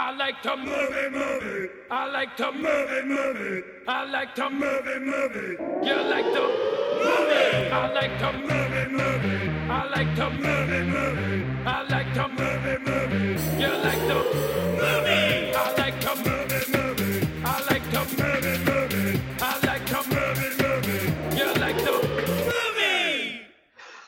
I like to movie, movie. I like to movie, movie. I like to movie, movie. You like to movie. I like to movie, movie. I like to movie, movie. I like to movie, movie. You like to movie. I like to movie, movie. I like to movie, movie. I like to movie, movie. You like to movie.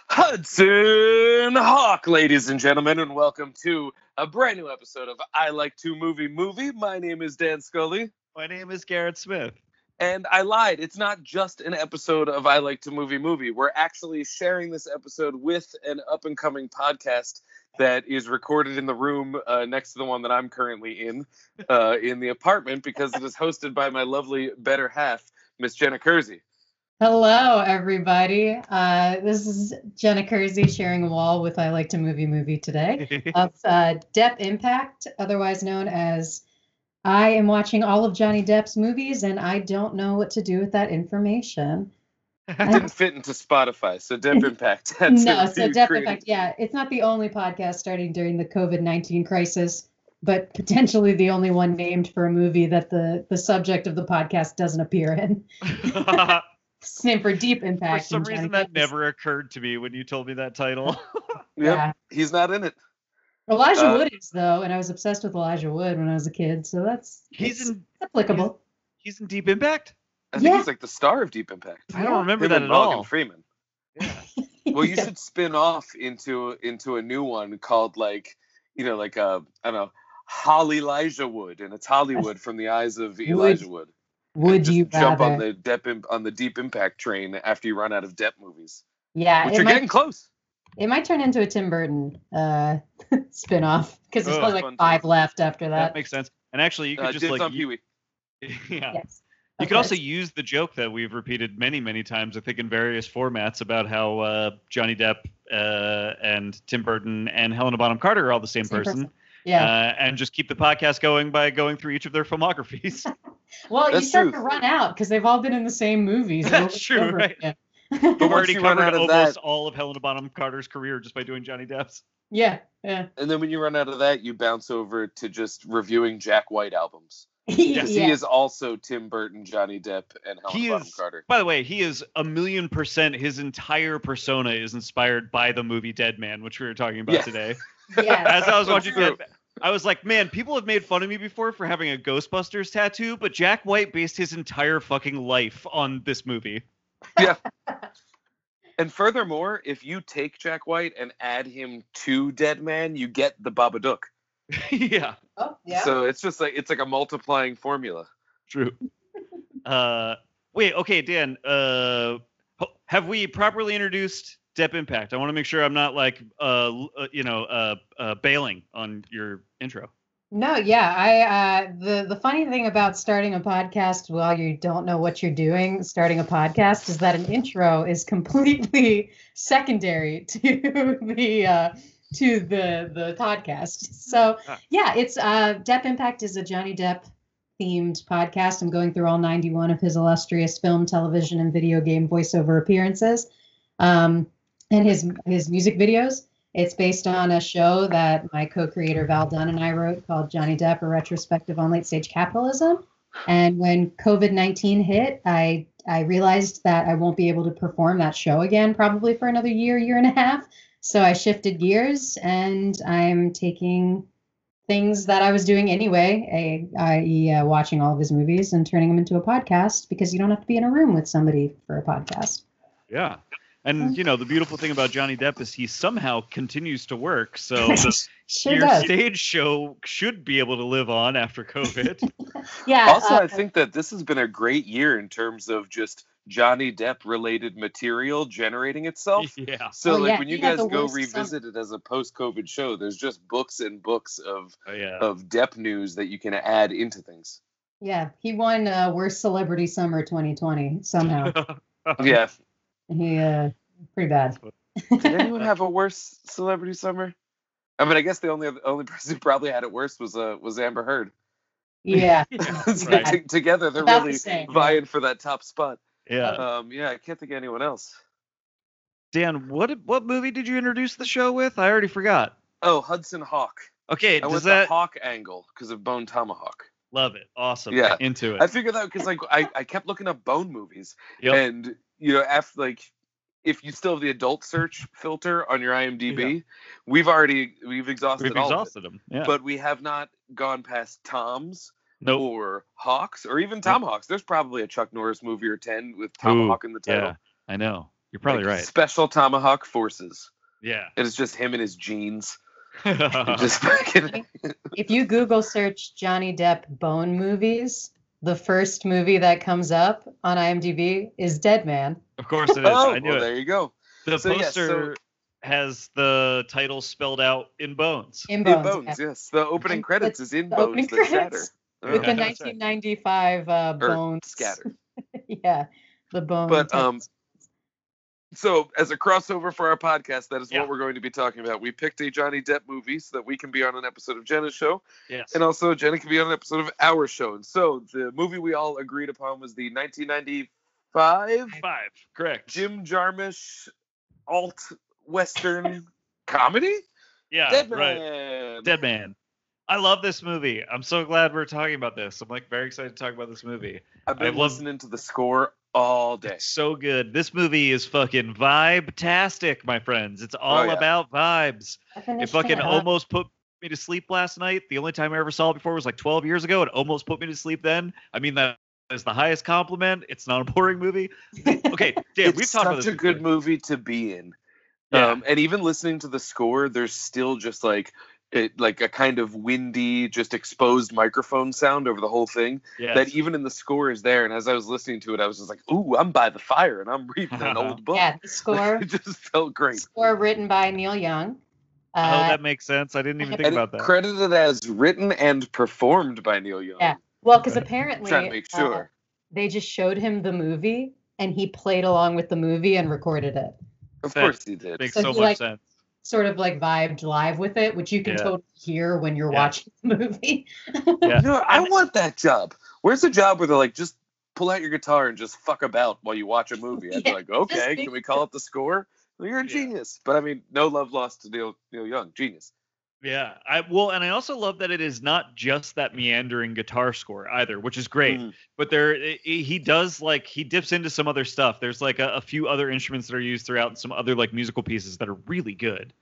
Hudson Hawk, ladies and gentlemen, and welcome to a brand new episode of I Like To Movie Movie. My name is Dan Scully. My name is Garrett Smith. And I lied. It's not just an episode of I Like To Movie Movie. We're actually sharing this episode with an up-and-coming podcast that is recorded in the room next to the one that I'm currently in the apartment, because it is hosted by my lovely better half, Miss Jenna Kersey. Hello, everybody. This is Jenna Kersey sharing a wall with I Like to Movie Movie today of Depp Impact, otherwise known as I am watching all of Johnny Depp's movies and I don't know what to do with that information. It didn't fit into Spotify, so Depp Impact. Impact, yeah. It's not the only podcast starting during the COVID-19 crisis, but potentially the only one named for a movie that the subject of the podcast doesn't appear in. It's named for Deep Impact. For some reason, that never occurred to me when you told me that title. Yeah, he's not in it. Elijah Wood is, though, and I was obsessed with Elijah Wood when I was a kid, so that's applicable. He's in Deep Impact? I think he's like the star of Deep Impact. I don't remember that at all. Morgan Freeman. Yeah. Well, you should spin off into a new one called, like, you know, like, I don't know, Holly Elijah Wood, and it's Hollywood from the eyes of Elijah Wood. Would you jump on the Deep Impact train after you run out of Depp movies? Yeah, which you're getting close. It might turn into a Tim Burton spinoff, because there's probably like five left after that. That makes sense. And actually, you could just like yeah, yes, you could also use the joke that we've repeated many, many times, I think, in various formats about how Johnny Depp and Tim Burton and Helena Bonham Carter are all the same person. Yeah, and just keep the podcast going by going through each of their filmographies. Well, that's you start to run out because they've all been in the same movies. That's true, right? Yeah. But we've already covered almost all of Helena Bonham Carter's career just by doing Johnny Depp's. Yeah. And then when you run out of that, you bounce over to just reviewing Jack White albums. Yes. He is also Tim Burton, Johnny Depp, and Helena Bonham Carter. By the way, he is 1,000,000%. His entire persona is inspired by the movie Dead Man, which we were talking about today. Yes. As I was watching Dead Man, I was like, man, people have made fun of me before for having a Ghostbusters tattoo, but Jack White based his entire fucking life on this movie. Yeah. And furthermore, if you take Jack White and add him to Dead Man, you get the Babadook. Yeah. Oh, yeah. So it's like a multiplying formula. True. Wait, okay, Dan, have we properly introduced Depp Impact? I want to make sure I'm not like, bailing on your intro. No, yeah. The funny thing about starting a podcast while you don't know what you're doing, starting a podcast, is that an intro is completely secondary to the podcast. So yeah, it's Depp Impact is a Johnny Depp themed podcast. I'm going through all 91 of his illustrious film, television, and video game voiceover appearances. And his music videos. It's based on a show that my co-creator Val Dunn and I wrote called Johnny Depp, a retrospective on late-stage capitalism. And when COVID-19 hit, I realized that I won't be able to perform that show again probably for another year and a half. So I shifted gears and I'm taking things that I was doing anyway, i.e. Watching all of his movies, and turning them into a podcast, because you don't have to be in a room with somebody for a podcast. Yeah. And, you know, the beautiful thing about Johnny Depp is he somehow continues to work. So your stage show should be able to live on after COVID. Yeah. Also, I think that this has been a great year in terms of just Johnny Depp related material generating itself. Yeah. So when you guys go revisit it as a post-COVID show, there's just books and books of Depp news that you can add into things. Yeah. He won Worst Celebrity Summer 2020 somehow. Yeah. Yeah, pretty bad. Did anyone have a worse celebrity summer? I mean, I guess the only person who probably had it worse was Amber Heard. Yeah. So right. Together, they're really vying for that top spot. Yeah. I can't think of anyone else. Dan, what movie did you introduce the show with? I already forgot. Oh, Hudson Hawk. Okay, does that the hawk angle because of Bone Tomahawk? Love it. Awesome. Yeah. Into it. I figured that because like I kept looking up Bone movies. Yep. And you know, after like if you still have the adult search filter on your IMDb, yeah. we've exhausted all of them. Yeah. But we have not gone past Toms. Nope. Or Hawks, or even Tomahawks. There's probably a Chuck Norris movie or 10 with Tomahawk in the title. Yeah, I know. You're probably right. Special Tomahawk Forces. Yeah. And it's just him in his jeans. Just fucking... If you Google search Johnny Depp Bone movies, the first movie that comes up on IMDb is Dead Man. Of course it is. Oh, I knew it. There you go. The poster... Yeah, has the title spelled out in Bones. In Bones, yes. The opening credits is in Bones that shatter. With the 1995 Bones scatter. Yeah, the Bones. But so as a crossover for our podcast, that is what we're going to be talking about. We picked a Johnny Depp movie so that we can be on an episode of Jenna's show. Yes. And also Jenna can be on an episode of our show. And so the movie we all agreed upon was the 1995. Correct. Jim Jarmusch alt western comedy. Yeah. Dead Man. Right. Dead Man. I love this movie. I'm so glad we're talking about this. I'm like very excited to talk about this movie. I've been listening to the score all day. It's so good. This movie is fucking vibe-tastic, my friends. It's all about vibes. It fucking almost put me to sleep last night. The only time I ever saw it before was like 12 years ago. It almost put me to sleep then. I mean, that is the highest compliment. It's not a boring movie. Okay, Dan, we've talked about this. It's such a good movie to be in. Yeah. And even listening to the score, there's still just like... It like a kind of windy, just exposed microphone sound over the whole thing. Yes. That even in the score is there. And as I was listening to it, I was just like, "Ooh, I'm by the fire and I'm reading an old book." Yeah, the score. It just felt great. The score written by Neil Young. Oh, that makes sense. I didn't even think about that. Credited as written and performed by Neil Young. Yeah, well, because apparently trying to make sure they just showed him the movie and he played along with the movie and recorded it. Of course he did. Makes so much sense. Sort of like vibed live with it, which you can totally hear when you're watching the movie. You know, I want that job. Where's the job where they're like, just pull out your guitar and just fuck about while you watch a movie? I'd be like, okay, can we call up the score? Well, you're a genius. But I mean, no love lost to Neil Young. Genius. Yeah. And I also love that it is not just that meandering guitar score either, which is great. Mm. But he dips into some other stuff. There's like a few other instruments that are used throughout and some other like musical pieces that are really good.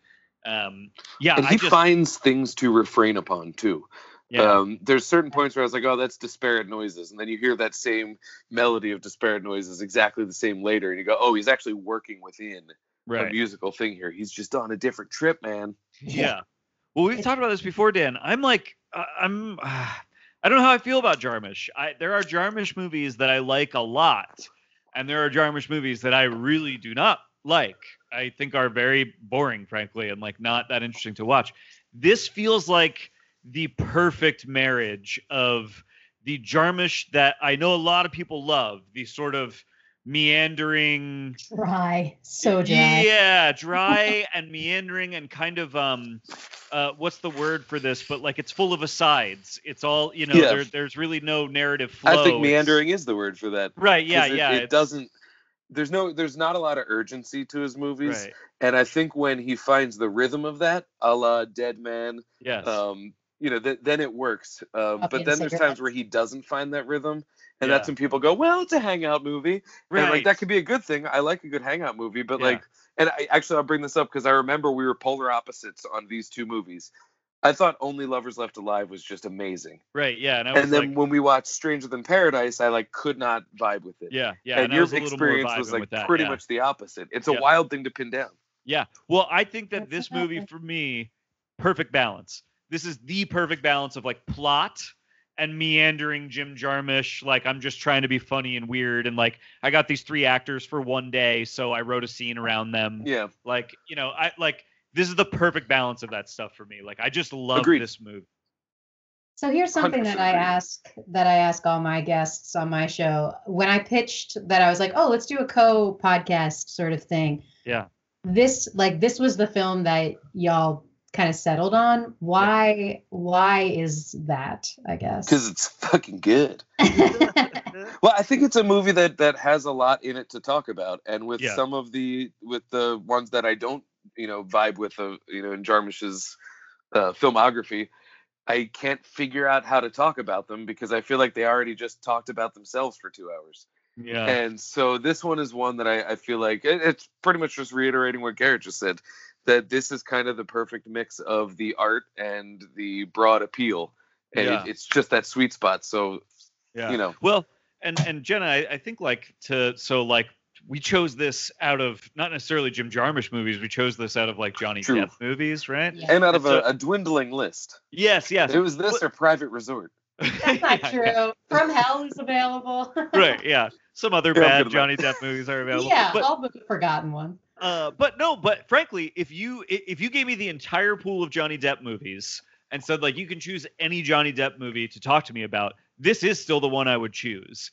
And he finds things to refrain upon too. Yeah. There's certain points where I was like, oh, that's disparate noises. And then you hear that same melody of disparate noises, exactly the same later. And you go, oh, he's actually working within a musical thing here. He's just on a different trip, man. Yeah. Well, we've talked about this before, Dan. I'm like, I don't know how I feel about Jarmusch. There are Jarmusch movies that I like a lot, and there are Jarmusch movies that I really do not like. I think are very boring, frankly, and like not that interesting to watch. This feels like the perfect marriage of the Jarmusch that I know a lot of people love, the sort of meandering, dry and meandering and kind of what's the word for this, but like it's full of asides. It's all, you know, there's really no narrative flow. I think meandering is the word for that, right? It doesn't, there's not a lot of urgency to his movies, right. And I think when he finds the rhythm of that, a la Dead Man, you know, then it works. But then there's times where he doesn't find that rhythm. And that's when people go, well, it's a hangout movie. Right. And like, that could be a good thing. I like a good hangout movie. But like, and I'll bring this up because I remember we were polar opposites on these two movies. I thought Only Lovers Left Alive was just amazing. Right, yeah. And, then when we watched Stranger Than Paradise, I like could not vibe with it. Yeah, yeah. And your experience was like pretty much the opposite. It's a wild thing to pin down. Yeah. Well, I think that this movie for me, perfect balance. This is the perfect balance of like plot and meandering Jim Jarmusch, like I'm just trying to be funny and weird, and like I got these three actors for one day, so I wrote a scene around them. Yeah, like, you know, I like this is the perfect balance of that stuff for me. Like I just love this movie. So here's something 100%. that I ask all my guests on my show. When I pitched that, I was like, oh, let's do a co-podcast sort of thing. Yeah, this was the film that y'all kind of settled on. Why is that, I guess? Because it's fucking good. Well, I think it's a movie that has a lot in it to talk about. And with some of the ones that I don't, you know, vibe with, you know, in Jarmusch's filmography, I can't figure out how to talk about them because I feel like they already just talked about themselves for 2 hours. Yeah. And so this one is one that I feel like it's pretty much just reiterating what Garrett just said, that this is kind of the perfect mix of the art and the broad appeal. And it's just that sweet spot. So, you know, well, and Jenna, I think like to, so like, we chose this out of not necessarily Jim Jarmusch movies. We chose this out of like Johnny Depp movies, right? Yeah. And out of a dwindling list. Yes, yes. It was this or Private Resort. That's not true. Yeah. From Hell is available. Right, yeah. Some other bad Johnny Depp movies are available. Yeah, but, all but the forgotten one. But no, but frankly, if you gave me the entire pool of Johnny Depp movies and said like you can choose any Johnny Depp movie to talk to me about, this is still the one I would choose.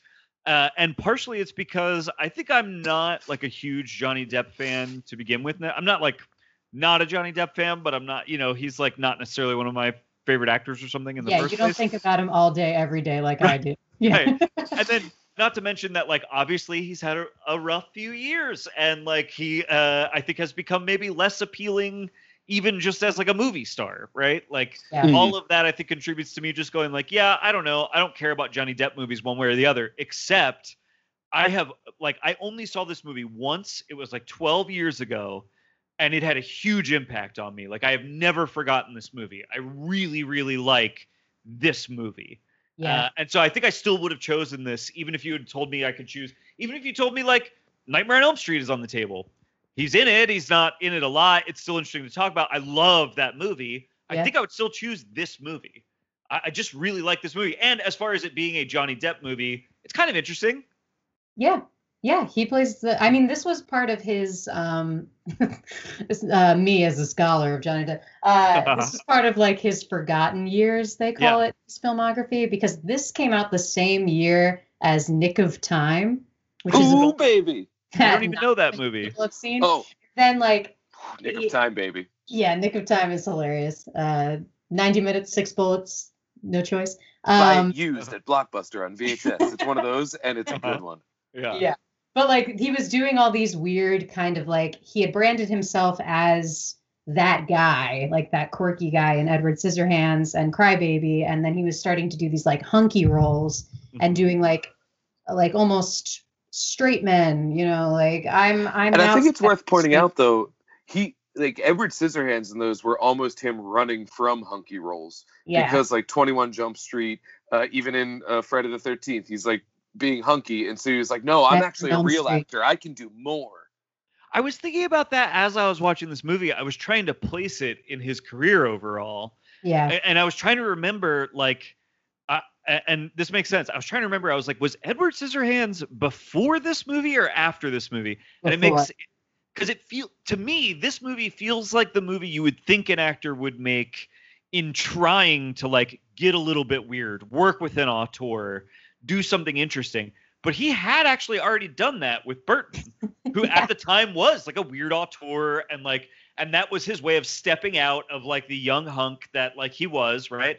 And partially it's because I think I'm not like a huge Johnny Depp fan to begin with. I'm not like not a Johnny Depp fan, but I'm not, you know, he's like not necessarily one of my favorite actors or something in the first place. Yeah, you don't think about him all day, every day like I do. Yeah. Right. And then not to mention that like obviously he's had a rough few years and like he I think has become maybe less appealing even just as like a movie star, right? Like all of that I think contributes to me just going like, yeah, I don't know. I don't care about Johnny Depp movies one way or the other, except I have like, I only saw this movie once. It was like 12 years ago and it had a huge impact on me. Like I have never forgotten this movie. I really, really like this movie. Yeah. And so I think I still would have chosen this, even if you had told me I could choose, even if you told me like Nightmare on Elm Street is on the table. He's in it. He's not in it a lot. It's still interesting to talk about. I love that movie. Yeah. I think I would still choose this movie. I just really like this movie. And as far as it being a Johnny Depp movie, it's kind of interesting. Yeah. Yeah. He plays the, I mean, this was part of his, me as a scholar of Johnny Depp. This is part of like his forgotten years, they call it, his filmography, because this came out the same year as Nick of Time. Which is about, baby. I don't even know that movie. I've seen. Oh. Then like Nick of Time, baby. Yeah, Nick of Time is hilarious. 90 minutes, 6 bullets, no choice. Buy used at Blockbuster on VHS. It's one of those, and it's a good one. Yeah. Yeah. But like he was doing all these weird kind of like he had branded himself as that guy, like that quirky guy in Edward Scissorhands and Crybaby, and then he was starting to do these like hunky roles and doing like almost straight men, you know, like I'm and I think it's worth pointing out though, he like Edward Scissorhands and those were almost him running from hunky roles. Yeah. Because like 21 Jump Street, even in Friday the 13th, he's like being hunky. And so he was like, no, I'm actually a real actor. I can do more. I was thinking about that as I was watching this movie. I was trying to place it in his career overall. Yeah. And I was trying to remember like and this makes sense. I was trying to remember. I was like, was Edward Scissorhands before this movie or after this movie? Before. And it makes because it feel to me this movie feels like the movie you would think an actor would make in trying to like get a little bit weird, work with an auteur, do something interesting. But he had actually already done that with Burton, who at the time was like a weird auteur and like and that was his way of stepping out of like the young hunk that like he was, right?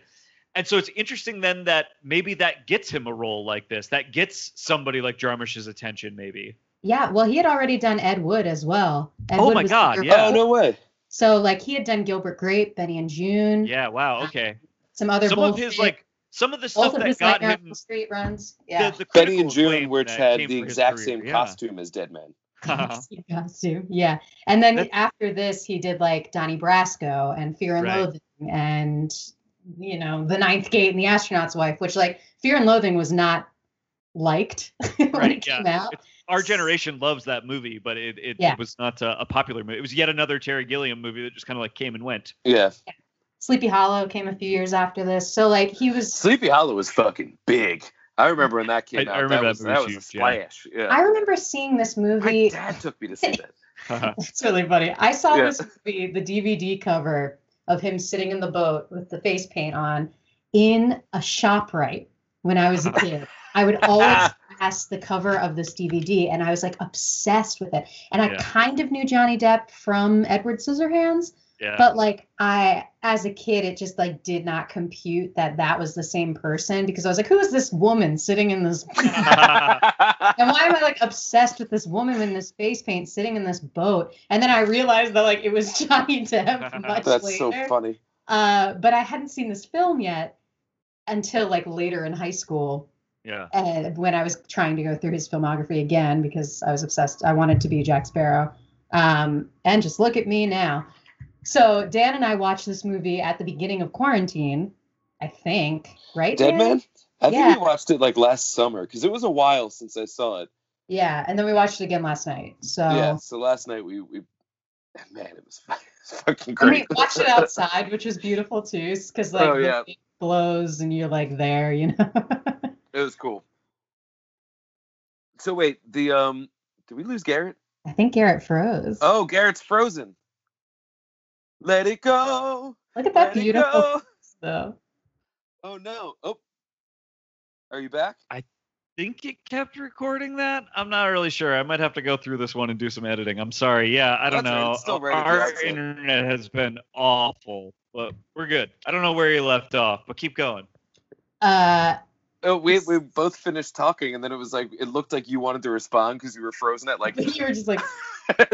And so it's interesting then that maybe that gets him a role like this, that gets somebody like Jarmusch's attention, maybe. Yeah, well, he had already done Ed Wood as well. Ed Wood my God, yeah. Oh, no way. So, like, he had done Gilbert Grape, Benny and June. Yeah, wow, okay. Some other some of his, shit. Like, some of the stuff of that got him. Street runs. Yeah. The Benny and June, which had the exact same costume as Dead Man. Costume, yeah. And then after this, he did, like, Donnie Brasco and Fear and Loathing and... you know, The Ninth Gate and The Astronaut's Wife, which like Fear and Loathing was not liked when it came out. Our generation loves that movie, but it was not a popular movie. It was yet another Terry Gilliam movie that just kind of like came and went. Yeah. Sleepy Hollow came a few years after this. So like he was. Sleepy Hollow was fucking big. I remember when that came out. I remember that was a splash. Yeah. I remember seeing this movie. My dad took me to see that. It's really funny. I saw this movie, the DVD cover of him sitting in the boat with the face paint on in a ShopRite when I was a kid. I would always pass the cover of this DVD and I was like obsessed with it. And I kind of knew Johnny Depp from Edward Scissorhands, but like I, as a kid, it just like did not compute that was the same person because I was like, who is this woman sitting in this? And why am I like obsessed with this woman in this face paint sitting in this boat? And then I realized that like it was Johnny Depp much later. That's so funny. But I hadn't seen this film yet until like later in high school. Yeah. And when I was trying to go through his filmography again, because I was obsessed. I wanted to be Jack Sparrow. And just look at me now. So Dan and I watched this movie at the beginning of quarantine, I think, right? Dead Man? I think we watched it like last summer, because it was a while since I saw it. Yeah, and then we watched it again last night. So last night we man, it was fucking great. And we watched it outside, which was beautiful too, because like it blows and you're like there, you know. It was cool. So wait, the did we lose Garrett? I think Garrett froze. Oh, Garrett's frozen. Let it go. Look at that beautiful though. Oh no. Oh. Are you back? I think it kept recording that. I'm not really sure. I might have to go through this one and do some editing. I'm sorry. Yeah, I don't know. Right, our internet has been awful, but we're good. I don't know where you left off, but keep going. We both finished talking, and then it was like it looked like you wanted to respond because you were frozen at like. You were just like.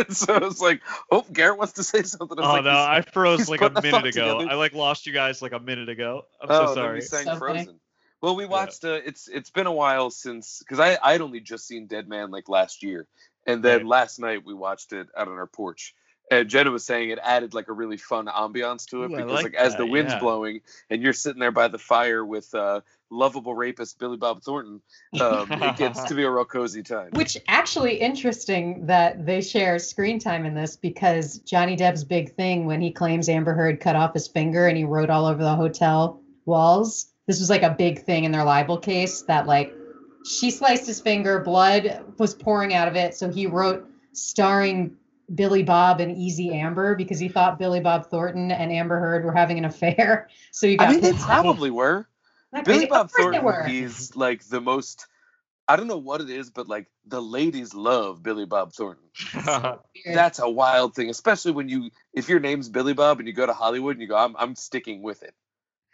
So it was like, oh, Garrett wants to say something. I was I froze like a minute ago. Together. I like lost you guys like a minute ago. I'm so sorry. We sang Frozen. Well, we watched. It's been a while since, because I'd only just seen Dead Man like last year, and then last night we watched it out on our porch. And Jenna was saying it added like a really fun ambiance to it, because as the wind's blowing and you're sitting there by the fire with lovable rapist Billy Bob Thornton, it gets to be a real cozy time. Which actually interesting that they share screen time in this, because Johnny Depp's big thing when he claims Amber Heard cut off his finger and he wrote all over the hotel walls. This was like a big thing in their libel case that like she sliced his finger, blood was pouring out of it. So he wrote starring Billy Bob and Easy Amber because he thought Billy Bob Thornton and Amber Heard were having an affair. So you got they probably were. Billy Bob Thornton is like the most, I don't know what it is, but like the ladies love Billy Bob Thornton. That's a wild thing, especially when if your name's Billy Bob and you go to Hollywood and you go, I'm sticking with it.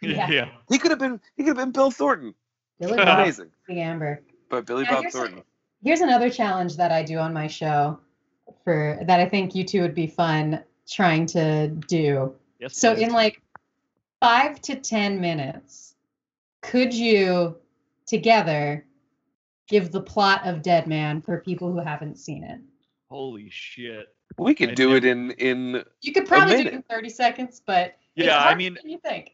Yeah. He could have been Bill Thornton. Billy Bob, amazing. Amber. But Billy Bob Thornton. Here's another challenge that I do on my show that I think you two would be fun trying to do. Yes, so in like 5 to 10 minutes, could you together give the plot of Dead Man for people who haven't seen it? Holy shit. We could do it in you could probably do it in 30 seconds, but yeah, I mean, what do you think?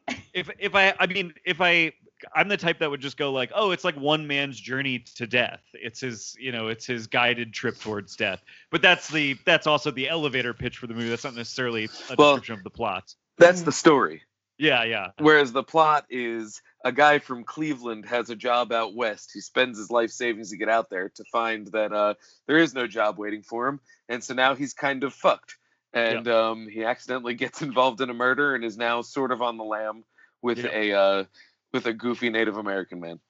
I'm the type that would just go like, oh, it's like one man's journey to death. It's his guided trip towards death. But that's also the elevator pitch for the movie. That's not necessarily a description of the plot. That's the story. Yeah. Whereas the plot is a guy from Cleveland has a job out west. He spends his life savings to get out there to find that there is no job waiting for him. And so now he's kind of fucked. And he accidentally gets involved in a murder and is now sort of on the lam with a goofy Native American man.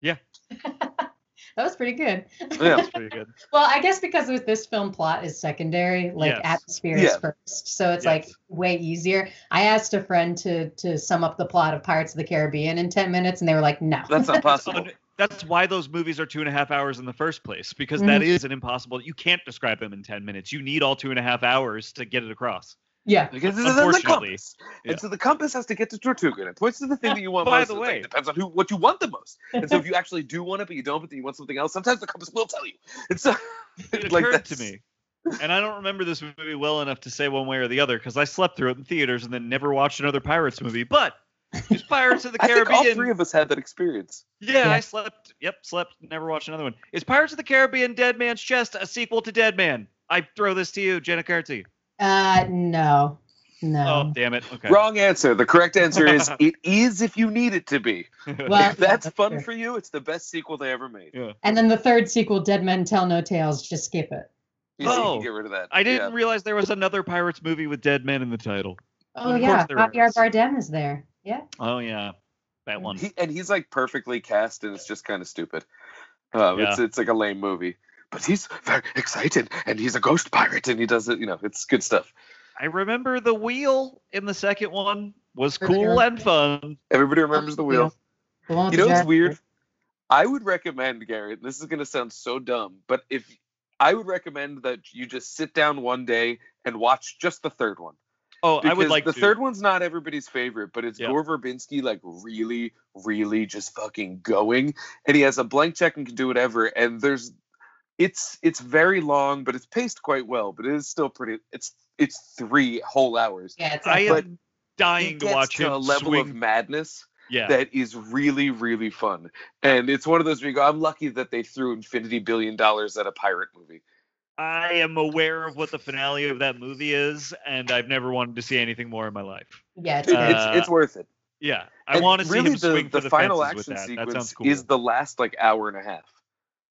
Yeah. That was pretty good. Yeah, that was pretty good. Well, I guess because with this film, plot is secondary, like atmosphere is first. So it's like way easier. I asked a friend to sum up the plot of Pirates of the Caribbean in 10 minutes and they were like, no. That's not possible. That's why those movies are 2.5 hours in the first place, because that is an impossible. You can't describe them in 10 minutes. You need all 2.5 hours to get it across. Yeah. Because unfortunately. The compass. Yeah. And so the compass has to get to Tortuga. And it points to the thing that you want most. By the way. It depends on what you want the most. And so if you actually do want it, but you don't, but then you want something else, sometimes the compass will tell you. It's it like occurred to me. And I don't remember this movie well enough to say one way or the other, because I slept through it in theaters and then never watched another Pirates movie. But it's Pirates of the Caribbean. I think all three of us had that experience. Yeah, I slept. Yep, slept. Never watched another one. Is Pirates of the Caribbean Dead Man's Chest a sequel to Dead Man? I throw this to you, Jenna Kersey. No. Oh, damn it. Okay. Wrong answer. The correct answer is it is if you need it to be. Well, if that's fun for you, it's the best sequel they ever made. Yeah. And then the third sequel, Dead Men Tell No Tales, just skip it. Oh, you can get rid of that. I didn't realize there was another Pirates movie with Dead Men in the title. Oh, yeah. Javier Bardem is there. Yeah. Oh, yeah. That one. He's like perfectly cast, and it's just kind of stupid. It's like a lame movie. But he's very excited, and he's a ghost pirate, and he does it. You know, it's good stuff. I remember the wheel in the second one was cool and fun. Everybody remembers the wheel. You know what's weird? I would recommend, Garrett, this is going to sound so dumb, but I would recommend that you just sit down one day and watch just the third one. Oh, I would like the to. The third one's not everybody's favorite, but it's Gore Verbinski, like, really, really just fucking going. And he has a blank check and can do whatever. And there's, it's very long, but it's paced quite well. But it is still pretty, it's 3 whole hours. Yeah, it's like, I am dying to watch him a level swing. Of madness. Yeah. That is really, really fun. And it's one of those where you go, I'm lucky that they threw $infinity billion at a pirate movie. I am aware of what the finale of that movie is, and I've never wanted to see anything more in my life. Yeah, it's worth it. Yeah, I want to really see him swing for the final action with that. Sequence. That sounds cool. Is the last like hour and a half.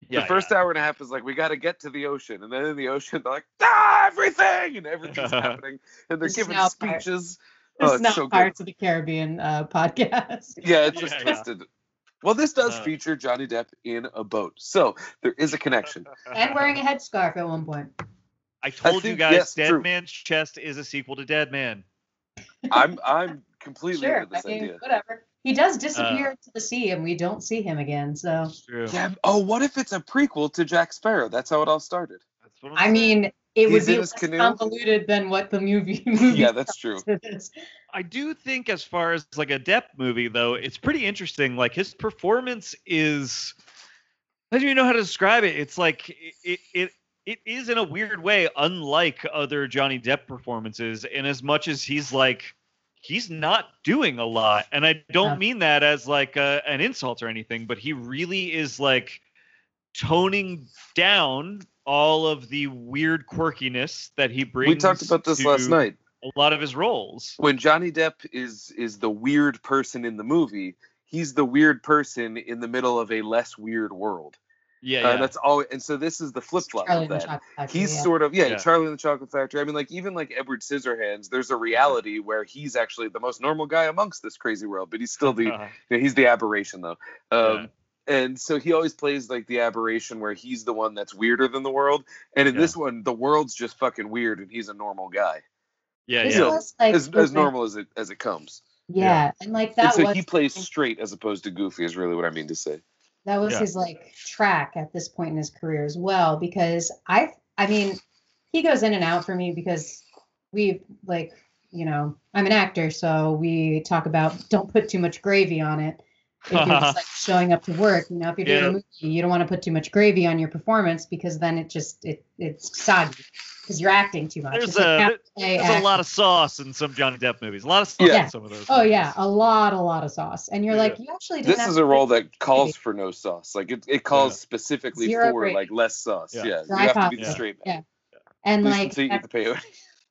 Yeah, the first hour and a half is like, we got to get to the ocean, and then in the ocean they're like, everything, and everything's happening, and they're giving speeches. It's not so Pirates of the Caribbean podcast. Yeah, it's just twisted. Well, this does feature Johnny Depp in a boat, so there is a connection. And wearing a headscarf at one point. I think, you guys, Dead Man's Chest is a sequel to Dead Man. I'm completely into this idea. Whatever. He does disappear to the sea, and we don't see him again. So. True. Yeah. Oh, what if it's a prequel to Jack Sparrow? That's how it all started. That's what I mean. It would be less convoluted than what the movie yeah, that's true. Is. I do think as far as like a Depp movie, though, it's pretty interesting. Like his performance is, I don't even know how to describe it. It's like it is in a weird way unlike other Johnny Depp performances in as much as he's like, he's not doing a lot. And I don't mean that as like an insult or anything, but he really is like toning down all of the weird quirkiness that he brings. We talked about this last night. A lot of his roles. When Johnny Depp is the weird person in the movie, he's the weird person in the middle of a less weird world. Yeah, yeah. That's all. And so this is the flip flop of that. He's sort of Charlie and the Chocolate Factory. I mean, like even like Edward Scissorhands, there's a reality where he's actually the most normal guy amongst this crazy world, but he's still the he's the aberration though. And so he always plays like the aberration where he's the one that's weirder than the world. And in this one, the world's just fucking weird and he's a normal guy. Yeah, yeah. So, like, as normal as it comes. Yeah, yeah. And like that. And so he plays straight as opposed to goofy is really what I mean to say. That was his like track at this point in his career as well, because I mean, he goes in and out for me because we like, you know, I'm an actor, so we talk about don't put too much gravy on it. If you're just like showing up to work, you know, if you're doing a movie, you don't want to put too much gravy on your performance because then it just it's soggy because you're acting too much. There's a lot of sauce in some Johnny Depp movies. A lot of sauce in some of those. Oh movies. Yeah, a lot of sauce. And you're like, you actually didn't. This is a role that calls for no sauce. Like it calls specifically Zero for gravy. Like less sauce. Yeah, yeah. You have to be the straight man. Yeah, and like so you get the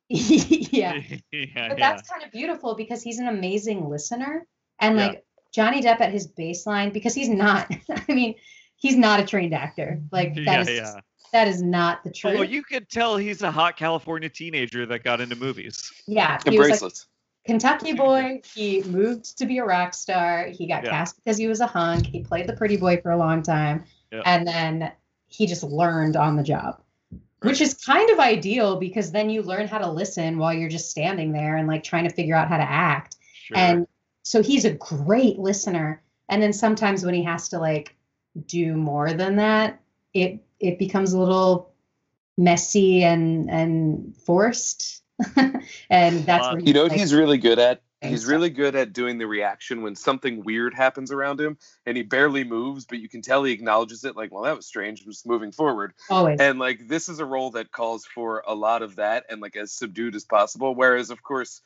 peyote. But that's kind of beautiful because he's an amazing listener and like. Johnny Depp at his baseline, because he's not, I mean, he's not a trained actor. Like, that is not the truth. Well, you could tell he's a hot California teenager that got into movies. Yeah. The bracelets. Like, Kentucky boy. He moved to be a rock star. He got cast because he was a hunk. He played the pretty boy for a long time. Yeah. And then he just learned on the job. Right. Which is kind of ideal because then you learn how to listen while you're just standing there and like trying to figure out how to act. Sure. And so he's a great listener. And then sometimes when he has to like do more than that, it becomes a little messy and forced. And that's where you know what he's really good at? He's really good at doing the reaction when something weird happens around him and he barely moves, but you can tell he acknowledges it like, well, that was strange. I'm just moving forward. Always. And like, this is a role that calls for a lot of that and like as subdued as possible. Whereas of course,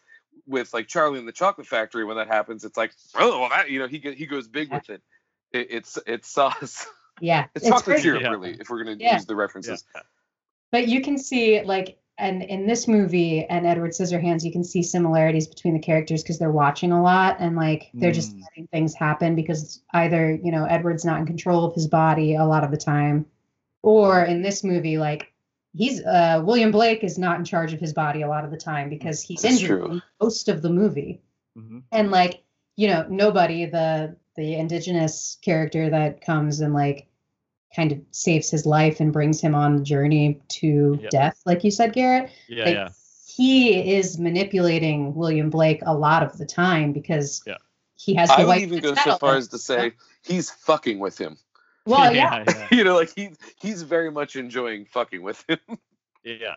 with like Charlie and the Chocolate Factory, when that happens, it's like, oh, well, that, you know, he goes big with it. It's sauce. Yeah, it's chocolate syrup, really. If we're gonna use the references. Yeah. But you can see like, and in this movie and Edward Scissorhands, you can see similarities between the characters because they're watching a lot and like they're just letting things happen because either you know Edward's not in control of his body a lot of the time, or in this movie like. He's William Blake is not in charge of his body a lot of the time because he's injured most of the movie. Mm-hmm. And like, you know, nobody, the indigenous character that comes and like kind of saves his life and brings him on the journey to death, like you said, Garrett. Yeah, like, he is manipulating William Blake a lot of the time because he has the white. I would even go so far as to say he's fucking with him. Well, you know, like he's very much enjoying fucking with him. Yeah.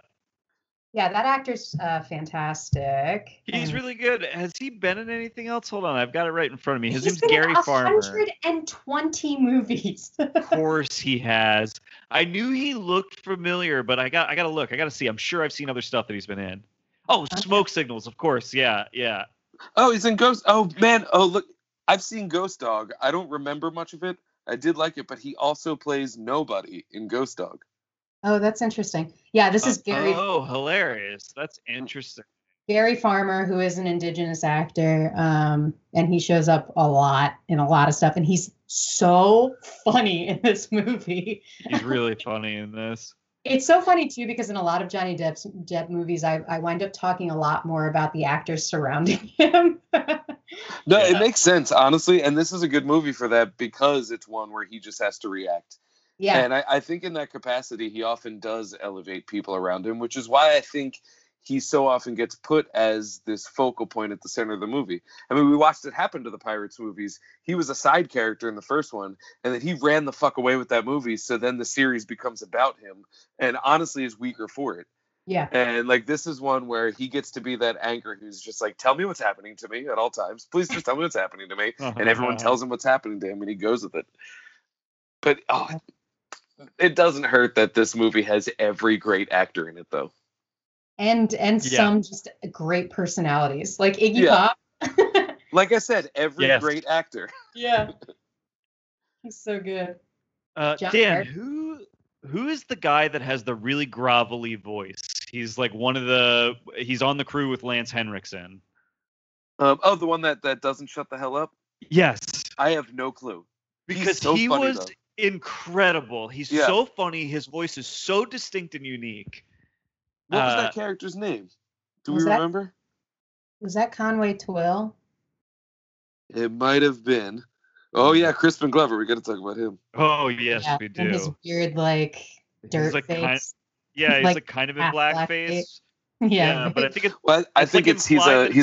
Yeah, that actor's fantastic. He's really good. Has he been in anything else? Hold on, I've got it right in front of me. His name's Gary Farmer. He's been in 120 movies. Of course he has. I knew he looked familiar, but I got to look. I got to see. I'm sure I've seen other stuff that he's been in. Oh, Smoke Signals, of course. Yeah, yeah. Oh, he's in Ghost. Oh, man. Oh, look. I've seen Ghost Dog. I don't remember much of it. I did like it, but he also plays nobody in Ghost Dog. Oh, that's interesting. Yeah, this is Gary. Oh, hilarious. That's interesting. Gary Farmer, who is an indigenous actor, and he shows up a lot in a lot of stuff, and he's so funny in this movie. He's really funny in this. It's so funny, too, because in a lot of Johnny Depp movies, I wind up talking a lot more about the actors surrounding him. No, yeah. It makes sense, honestly, and this is a good movie for that because it's one where he just has to react. Yeah. And I think in that capacity, he often does elevate people around him, which is why I think he so often gets put as this focal point at the center of the movie. I mean, we watched it happen to the Pirates movies. He was a side character in the first one, and then he ran the fuck away with that movie. So then the series becomes about him and honestly is weaker for it. Yeah. And like, this is one where he gets to be that anchor who's just like, tell me what's happening to me at all times. Please just tell me what's happening to me. And everyone tells him what's happening to him and he goes with it. But, oh, it doesn't hurt that this movie has every great actor in it, though. And yeah. Some just great personalities, like Iggy Pop. Like I said, every great actor. Yeah. He's so good. Dan, who is the guy that has the really grovelly voice? He's like he's on the crew with Lance Henriksen. The one that doesn't shut the hell up? Yes. I have no clue. Because he was... though. Incredible. He's so funny. His voice is so distinct and unique. What was that character's name? Do we remember? Was that Conway Twill? It might have been. Oh, yeah, Crispin Glover. We got to talk about him. Oh, yes, we do. His weird, dirt face. He's like kind of in blackface. Yeah, but I think it's... Well, I think it's he's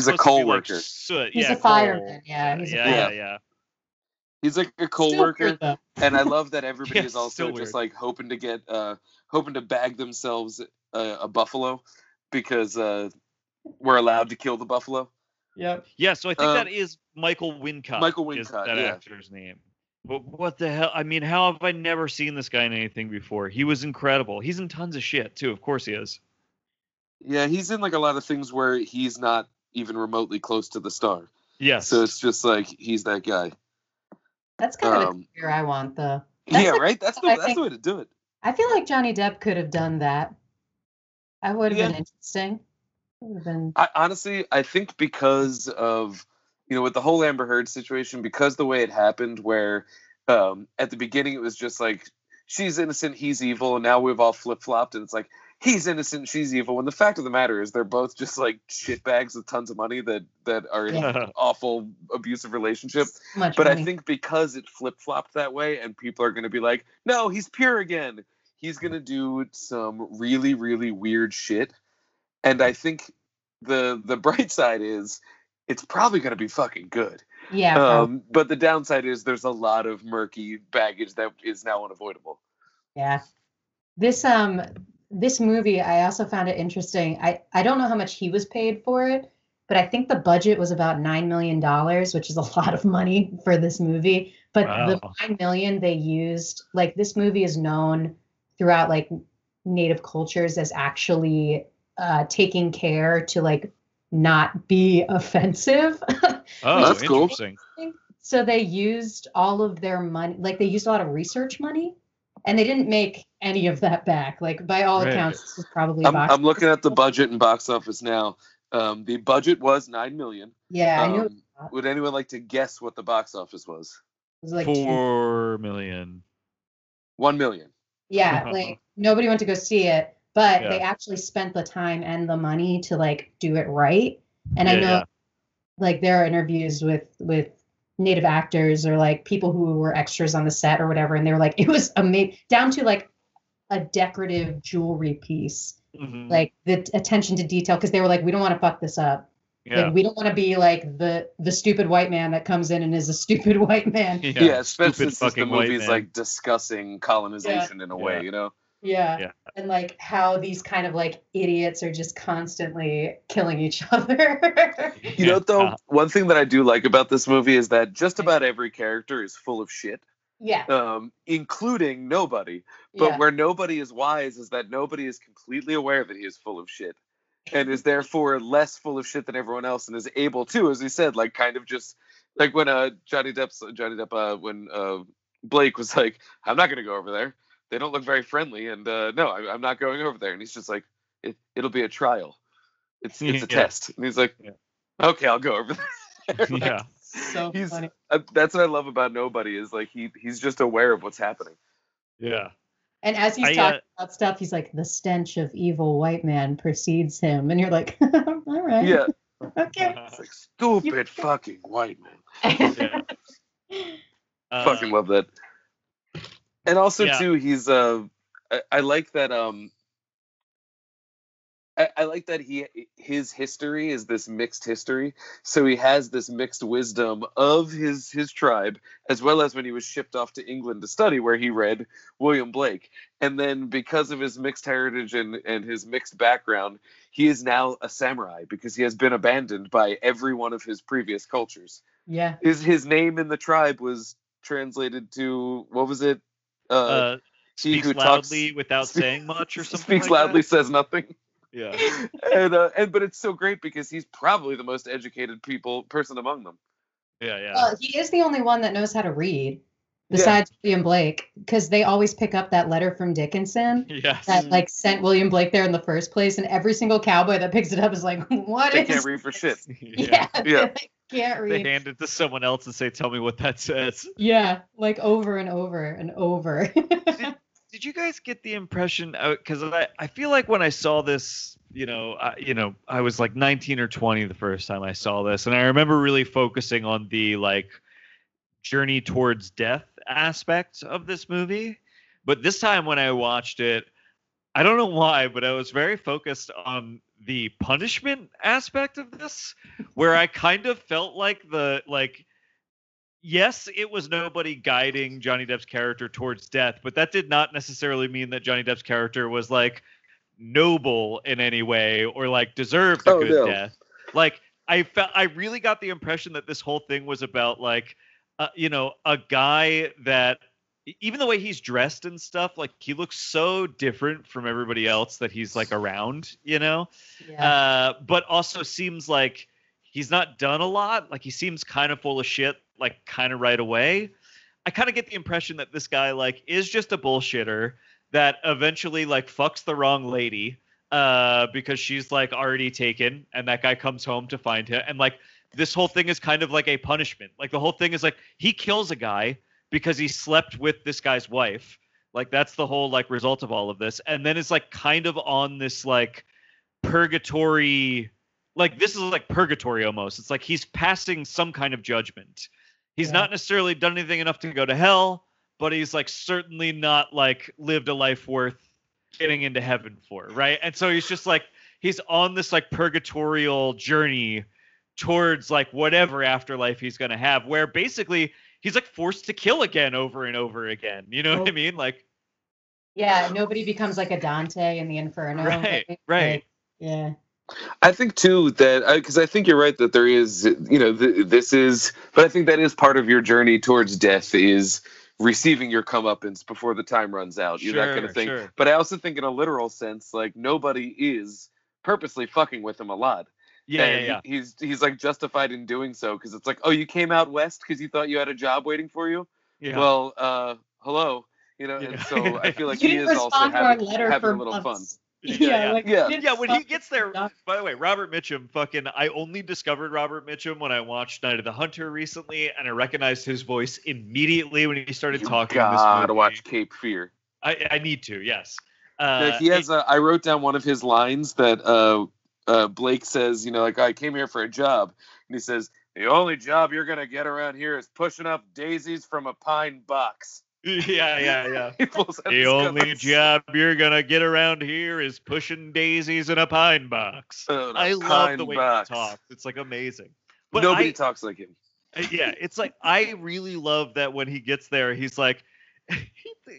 a coal worker. Soot. He's a fireman, yeah. He's like a co-worker, and I love that everybody is also just like hoping to bag themselves a buffalo because we're allowed to kill the buffalo. Yeah. Yeah. So I think that is Michael Wincott. Michael Wincott is that actor's name. But what the hell? I mean, how have I never seen this guy in anything before? He was incredible. He's in tons of shit too. Of course he is. Yeah, he's in a lot of things where he's not even remotely close to the star. Yeah. So it's just he's that guy. That's kind of the career I want, though. That's right? That's the way to do it. I feel like Johnny Depp could have done that. I would have been interesting. Would have been... I think because of, with the whole Amber Heard situation, because the way it happened where at the beginning it was just she's innocent, he's evil, and now we've all flip-flopped, and it's he's innocent, she's evil, when the fact of the matter is they're both just shitbags with tons of money that are in an awful, abusive relationship. But money. I think because it flip-flopped that way and people are going to be like, no, he's pure again. He's going to do some really, really weird shit. And I think the bright side is it's probably going to be fucking good. Yeah. But the downside is there's a lot of murky baggage that is now unavoidable. Yeah. This movie, I also found it interesting. I don't know how much he was paid for it, but I think the budget was about $9 million, which is a lot of money for this movie. But the $9 million they used, this movie is known throughout, Native cultures as actually taking care to, not be offensive. Oh, that's cool. So they used all of their money. They used a lot of research money. And they didn't make any of that back. By all accounts, this is probably. I'm looking at the budget and box office now. The budget was $9 million. Yeah, I knew. Would anyone like to guess what the box office was? It was $4 million. $1 million. Yeah, nobody went to go see it, but they actually spent the time and the money to do it right. And I know, there are interviews with Native actors or people who were extras on the set or whatever, and they were it was amazing, down to a decorative jewelry piece. Mm-hmm. The attention to detail, because they were we don't want to fuck this up. Yeah. We don't want to be the stupid white man that comes in and is a stupid white man. Yeah, especially since the movie's discussing colonization in a way, Yeah. And like how these kind of like idiots are just constantly killing each other. You know, though, one thing that I do like about this movie is that just about every character is full of shit. Yeah. Including Nobody. But where Nobody is wise is that Nobody is completely aware that he is full of shit and is therefore less full of shit than everyone else and is able to, as we said, like kind of just like when Johnny Depp, when Blake was like, I'm not going to go over there. They don't look very friendly, and I'm not going over there. And he's just like, it'll be a trial. It's a test. And he's like, okay, I'll go over there. Like, yeah. So funny. That's what I love about Nobody is like he's just aware of what's happening. Yeah. And as he's talking about stuff, he's like, the stench of evil white man precedes him. And you're like, all right. Yeah. Okay. It's like, stupid fucking white man. Yeah. Fucking love that. And also, too, he's I like that. I like that his history is this mixed history. So he has this mixed wisdom of his tribe, as well as when he was shipped off to England to study, where he read William Blake. And then because of his mixed heritage and his mixed background, he is now a samurai because he has been abandoned by every one of his previous cultures. Yeah. His name in the tribe was translated to, what was it? She speaks who loudly talks, without saying much or something. Speaks like loudly, that. Says nothing. Yeah. But it's so great because he's probably the most educated person among them. Yeah, yeah. Well, he is the only one that knows how to read, besides William Blake, because they always pick up that letter from Dickinson that like sent William Blake there in the first place, and every single cowboy that picks it up is like, "What? They can't read for shit." Yeah. Can't read. They hand it to someone else and say, "Tell me what that says." Yeah, like over and over and over. Did you guys get the impression? Because I feel like when I saw this, I was like 19 or 20 the first time I saw this, and I remember really focusing on the like journey towards death aspect of this movie. But this time when I watched it, I don't know why, but I was very focused on the punishment aspect of this, where I kind of felt like yes, it was Nobody guiding Johnny Depp's character towards death, but that did not necessarily mean that Johnny Depp's character was like noble in any way or like deserved a good death. Like I really got the impression that this whole thing was about like, a guy that, even the way he's dressed and stuff, like he looks so different from everybody else that he's like around, but also seems like he's not done a lot. Like he seems kind of full of shit, like kind of right away. I kind of get the impression that this guy like is just a bullshitter that eventually like fucks the wrong lady because she's like already taken, and that guy comes home to find her. And like, this whole thing is kind of like a punishment. Like the whole thing is like, he kills a guy because he slept with this guy's wife. Like that's the whole like result of all of this. And then it's like kind of on this like purgatory, like this is like purgatory almost. It's like he's passing some kind of judgment. He's not necessarily done anything enough to go to hell, but he's like certainly not like lived a life worth getting into heaven for, right? And so he's just like, he's on this like purgatorial journey towards like whatever afterlife he's going to have, where basically he's like forced to kill again over and over again. You know what I mean? Like, yeah, Nobody becomes like a Dante in the Inferno. Right. Like, yeah. I think too that, because I think you're right that there is, this is, but I think that is part of your journey towards death is receiving your comeuppance before the time runs out. You know, that kind of thing. Sure. But I also think in a literal sense, like Nobody is purposely fucking with him a lot. Yeah. He's like justified in doing so because it's like, oh, you came out west because you thought you had a job waiting for you. Yeah. Well, hello, And so I feel like he is also having a little fun. Yeah, when he gets there, by the way, Robert Mitchum, I only discovered Robert Mitchum when I watched Night of the Hunter recently, and I recognized his voice immediately when he started talking. You gotta watch Cape Fear. I need to, yes. He has. I wrote down one of his lines that Blake says, I came here for a job. And he says, the only job you're going to get around here is pushing up daisies from a pine box. Yeah. The only job you're going to get around here is pushing daisies in a pine box. I love the way he talks. It's like amazing. But Nobody talks like him. Yeah, it's like I really love that when he gets there, he's like,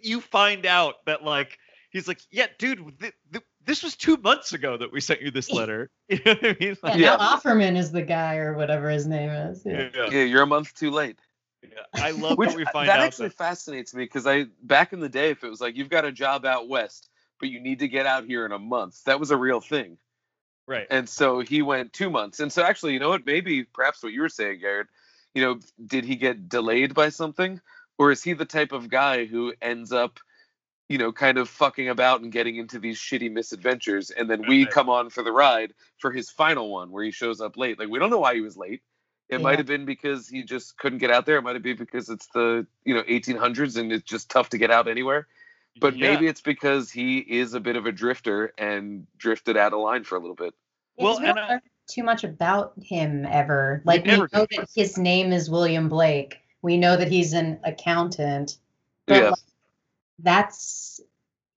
you find out that like He's like, yeah, dude, this was 2 months ago that we sent you this letter. You know what I mean? Like, yeah, now Offerman is the guy or whatever his name is. Yeah, yeah, you're a month too late. Yeah, I love what we find out. That actually fascinates me, because I back in the day, if it was like, you've got a job out west, but you need to get out here in a month, that was a real thing. Right. And so he went 2 months. And so actually, you know what, maybe perhaps what you were saying, Garrett, you know, did he get delayed by something? Or is he the type of guy who ends up, you know, kind of fucking about and getting into these shitty misadventures, and then we come on for the ride for his final one where he shows up late? Like, we don't know why he was late. It might have been because he just couldn't get out there. It might have been because it's the, you know, 1800s and it's just tough to get out anywhere. But maybe it's because he is a bit of a drifter and drifted out of line for a little bit. Well, we don't learn too much about him ever. Like, we know that his name is William Blake. We know that he's an accountant. But like, that's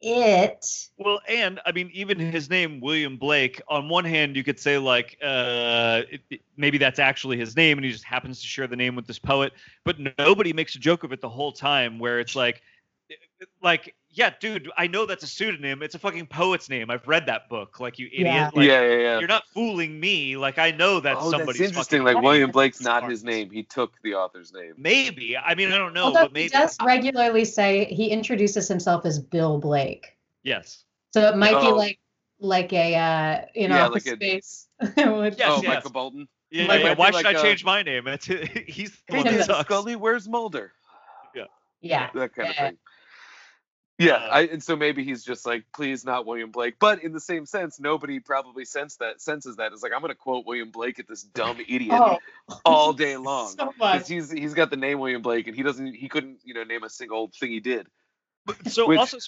it. Well, and I mean, even his name, William Blake, on one hand, you could say, like, maybe that's actually his name and he just happens to share the name with this poet. But nobody makes a joke of it the whole time, where it's like, yeah, dude, I know that's a pseudonym. It's a fucking poet's name. I've read that book. Like, you idiot. Yeah. Like, yeah. You're not fooling me. Like, I know that's somebody's. That's interesting. Like, William Blake's not his name. He took the author's name. Maybe. I mean, I don't know. Although but maybe. He does regularly say he introduces himself as Bill Blake. Yes. So it might be like a in Office Space. Michael Bolton. Yeah. Why should I change my name? He's the one that sucks. Scully, where's Mulder? Yeah. That kind of thing. Yeah, and so maybe he's just like, please, not William Blake. But in the same sense, nobody probably senses that. It's like, I'm going to quote William Blake at this dumb idiot all day long. So much. He's got the name William Blake, and he couldn't name a single thing he did. But, so which, also,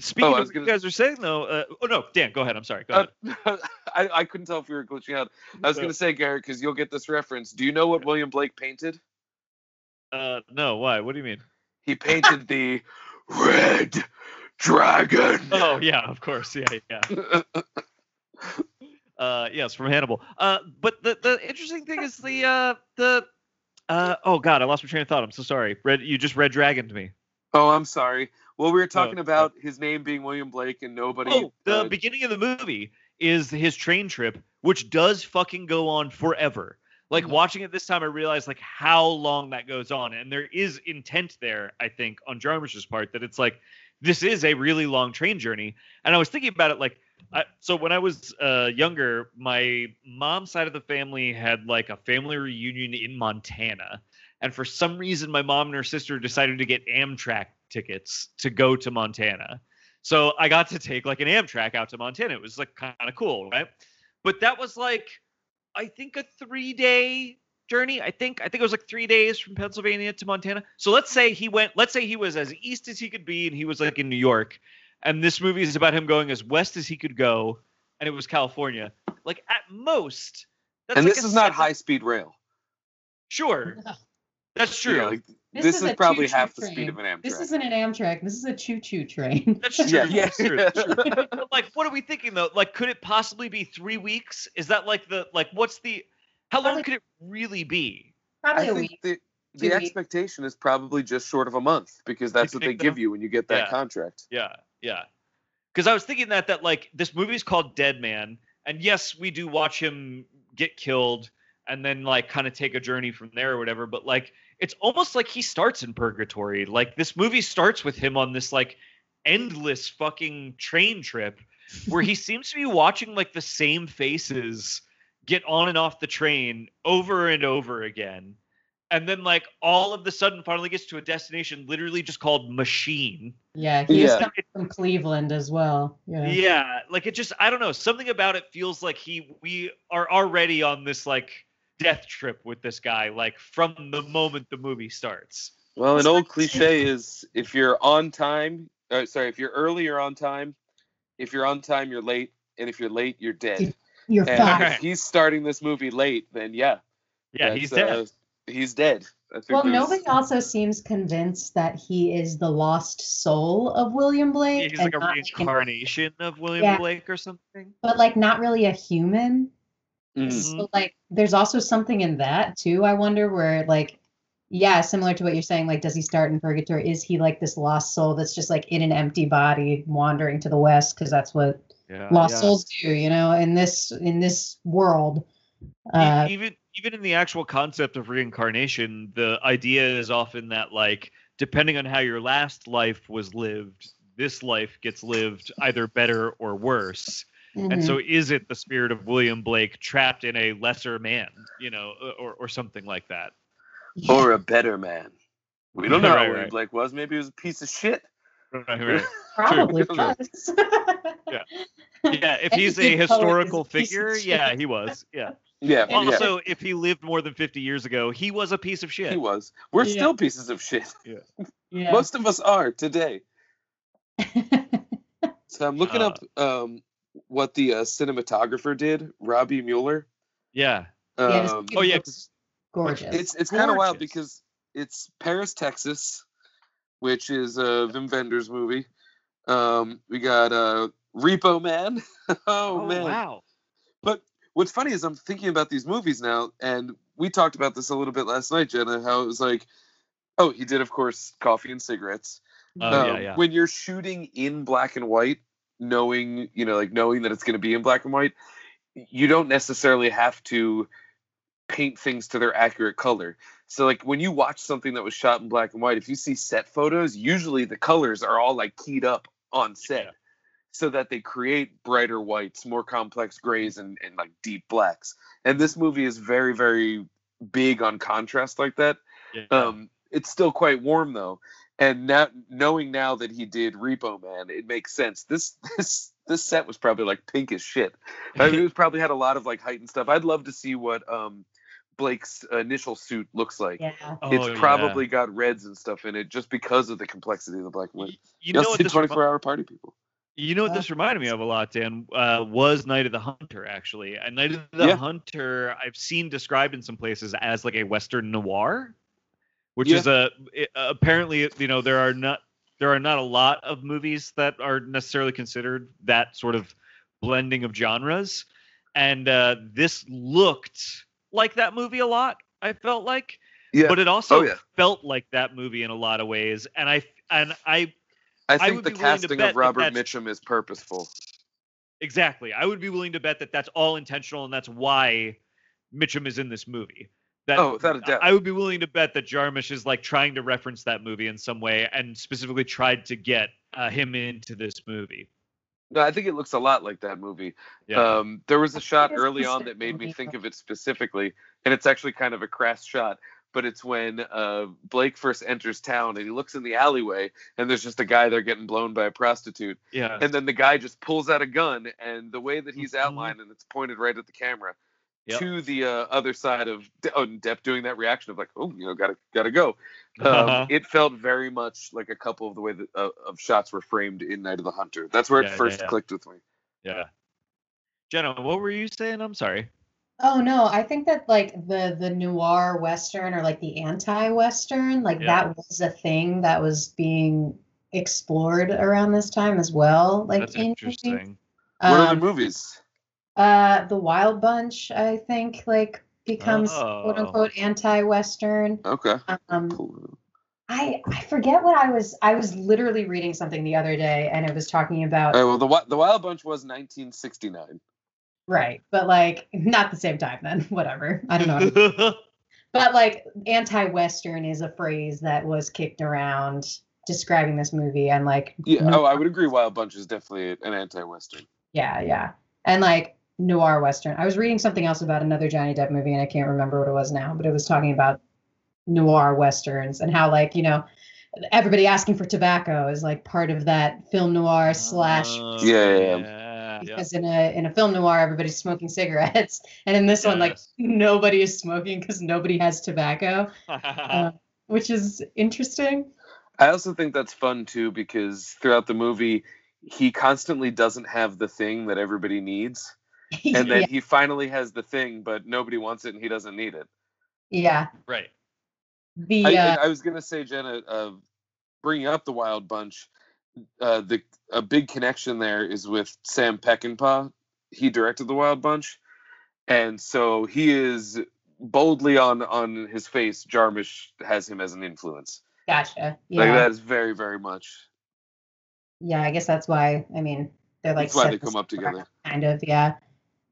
speaking of what you guys are saying, though, Dan, go ahead. I'm sorry. Go ahead. I couldn't tell if we were glitching out. I was going to say, Garrett, because you'll get this reference. Do you know what William Blake painted? No, why? What do you mean? He painted the... Red Dragon. Oh yeah, of course. Yeah. Yes, from Hannibal. But the interesting thing is the oh god, I lost my train of thought. I'm so sorry. You just Red Dragoned me. Oh, I'm sorry. Well, we were talking about his name being William Blake and nobody. Oh, the beginning of the movie is his train trip, which does fucking go on forever. Like, watching it this time, I realized, like, how long that goes on. And there is intent there, I think, on Jarmusch's part, that it's like, this is a really long train journey. And I was thinking about it, like, so when I was younger, my mom's side of the family had, like, a family reunion in Montana. And for some reason, my mom and her sister decided to get Amtrak tickets to go to Montana. So I got to take, like, an Amtrak out to Montana. It was, like, kind of cool, right? But that was, like... I think a 3-day journey. I think it was like 3 days from Pennsylvania to Montana. So let's say he was as east as he could be and he was like in New York. And this movie is about him going as west as he could go. And it was California. Like at most. That's and like this is not high speed rail. Sure. No. That's true. Yeah, like, this is probably half the speed of an Amtrak. This isn't an Amtrak. This is a choo-choo train. That's true. That's true. But like, what are we thinking though? Like, could it possibly be 3 weeks? Is that like how long could it really be? Probably a week. The expectation is probably just short of a month, because that's what they give you when you get that contract. Yeah. Because I was thinking that like this movie is called Dead Man, and yes, we do watch him get killed and then like kind of take a journey from there or whatever, but like it's almost like he starts in purgatory. Like this movie starts with him on this like endless fucking train trip where he seems to be watching like the same faces get on and off the train over and over again. And then like all of the sudden finally gets to a destination literally just called Machine. Yeah, he's coming from Cleveland as well. Yeah, like it just, I don't know, something about it feels like we are already on this like death trip with this guy, like from the moment the movie starts. Well, an old cliche is if you're early, you're on time. If you're on time, you're late. And if you're late, you're dead. You're fine. If he's starting this movie late, then he's dead. He's dead. Well, nobody also seems convinced that he is the lost soul of William Blake. Yeah, he's like a reincarnation of William Blake or something. But like not really a human. Mm-hmm. So, like, there's also something in that, too, I wonder, where, like, Yeah, similar to what you're saying, like, does he start in purgatory? Is he like this lost soul that's just like in an empty body wandering to the west? Because that's what lost souls do, you know, in this world. Even in the actual concept of reincarnation, the idea is often that, like, depending on how your last life was lived, this life gets lived either better or worse. Mm-hmm. And so is it the spirit of William Blake trapped in a lesser man, you know, or something like that? Or a better man. We don't know how William Blake was. Maybe he was a piece of shit. Right. Probably was. Yeah. Yeah, if he's a historical figure, yeah, he was. Yeah. Yeah. Also, if he lived more than 50 years ago, he was a piece of shit. He was. We're still pieces of shit. Yeah. Yeah. Most of us are today. So I'm looking up what the cinematographer did, Robbie Mueller. Yeah. Gorgeous. It's kind of wild because it's Paris, Texas, which is Wim Wenders' movie. We got Repo Man. Oh, man. Wow. But what's funny is I'm thinking about these movies now, and we talked about this a little bit last night, Jenna, how it was like, oh, he did, of course, Coffee and Cigarettes. When you're shooting in black and white, knowing that it's going to be in black and white, you don't necessarily have to paint things to their accurate color. So, like, when you watch something that was shot in black and white, if you see set photos, usually the colors are all, like, keyed up on set so that they create brighter whites, more complex grays, and like, deep blacks. And this movie is very, very big on contrast like that. Yeah. It's still quite warm, though. And now that he did Repo Man, it makes sense. This set was probably, like, pink as shit. I mean, it probably had a lot of, like, heightened stuff. I'd love to see what Blake's initial suit looks like. Yeah. It's probably got reds and stuff in it just because of the complexity of the black and white. You know what, 24-hour party people. You know what this reminded me of a lot, Dan, was Night of the Hunter, actually. And Night of the Hunter, I've seen described in some places as, like, a Western noir, which is apparently, you know, there are not a lot of movies that are necessarily considered that sort of blending of genres. And this looked like that movie a lot, I felt like. Yeah. But it also felt like that movie in a lot of ways. And I think the casting of Robert Mitchum is purposeful. Exactly. I would be willing to bet that that's all intentional, and that's why Mitchum is in this movie. Without a doubt. I would be willing to bet that Jarmusch is, like, trying to reference that movie in some way, and specifically tried to get him into this movie. No, I think it looks a lot like that movie. Yeah. There was a shot early on that made me think of it specifically, and it's actually kind of a crass shot, but it's when Blake first enters town, and he looks in the alleyway, and there's just a guy there getting blown by a prostitute. Yeah. And then the guy just pulls out a gun, and the way that he's outlined, and it's pointed right at the camera, to the other side of Depp doing that reaction of, like, oh, you know, gotta go. It felt very much like a couple of the way that of shots were framed in Night of the Hunter. That's where it first clicked with me. Yeah. Jenna, what were you saying? I'm sorry. Oh, no, I think that, like, the noir Western, or, like, the anti-Western, like, that was a thing that was being explored around this time as well. Like, that's interesting. What are the movies? The Wild Bunch, I think, like, becomes quote unquote anti-Western. Okay. Cool. I forget what I was literally reading something the other day, and it was talking about. All right, well, the Wild Bunch was 1969. Right, but, like, not the same time then. Whatever, I don't know. But, like, anti-Western is a phrase that was kicked around describing this movie, and, like. Yeah. No, I would agree. Wild Bunch is definitely an anti-Western. Yeah. Yeah. And, like, noir Western. I was reading something else about another Johnny Depp movie, and I can't remember what it was now, but it was talking about noir Westerns and how, like, you know, everybody asking for tobacco is, like, part of that film noir slash. Because in a film noir, everybody's smoking cigarettes. And in this one, like, nobody is smoking because nobody has tobacco, which is interesting. I also think that's fun, too, because throughout the movie, he constantly doesn't have the thing that everybody needs. And then he finally has the thing, but nobody wants it and he doesn't need it. Yeah. Right. I was going to say, Jenna, bringing up the Wild Bunch, a big connection there is with Sam Peckinpah. He directed the Wild Bunch. And so he is boldly on his face, Jarmusch has him as an influence. Gotcha. Yeah. Like, that is very, very much. Yeah, I guess that's why, I mean, they're like... That's why they come up together. Kind of, yeah.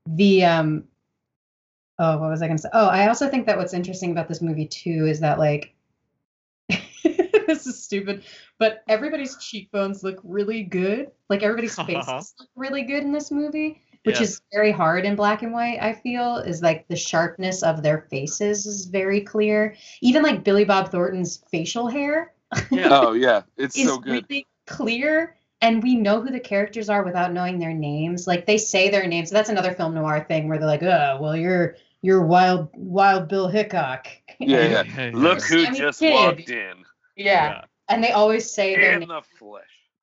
The, oh, what was I going to say? Oh, I also think that what's interesting about this movie, too, is that, like, this is stupid, but everybody's cheekbones look really good. Like, everybody's faces look really good in this movie, which is very hard in black and white, I feel, is, like, the sharpness of their faces is very clear. Even, like, Billy Bob Thornton's facial hair. Yeah. Oh, yeah. It's so good. Really clear, and we know who the characters are without knowing their names. Like, they say their names. That's another film noir thing where they're like, oh, well, you're Wild Bill Hickok. Yeah, yeah. Look who just walked in. Yeah. And they always say their name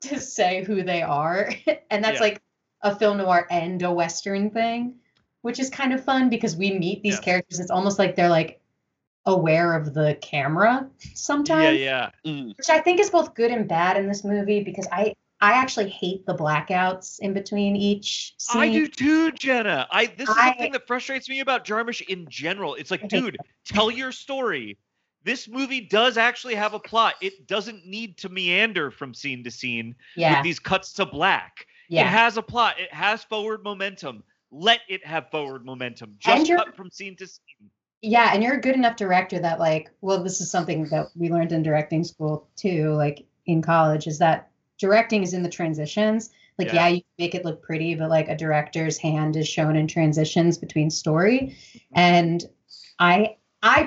to say who they are. And that's like a film noir and a Western thing, which is kind of fun because we meet these characters. It's almost like they're like aware of the camera sometimes. Yeah, yeah. Mm. Which I think is both good and bad in this movie because I actually hate the blackouts in between each scene. I do too, Jenna. This is the thing that frustrates me about Jarmusch in general. It's like, dude, tell your story. This movie does actually have a plot. It doesn't need to meander from scene to scene with these cuts to black. Yeah. It has a plot. It has forward momentum. Let it have forward momentum. Just cut from scene to scene. Yeah, and you're a good enough director that, like, well, this is something that we learned in directing school, too, like, in college, is that directing is in the transitions. Like, yeah, you make it look pretty, but, like, a director's hand is shown in transitions between story. And I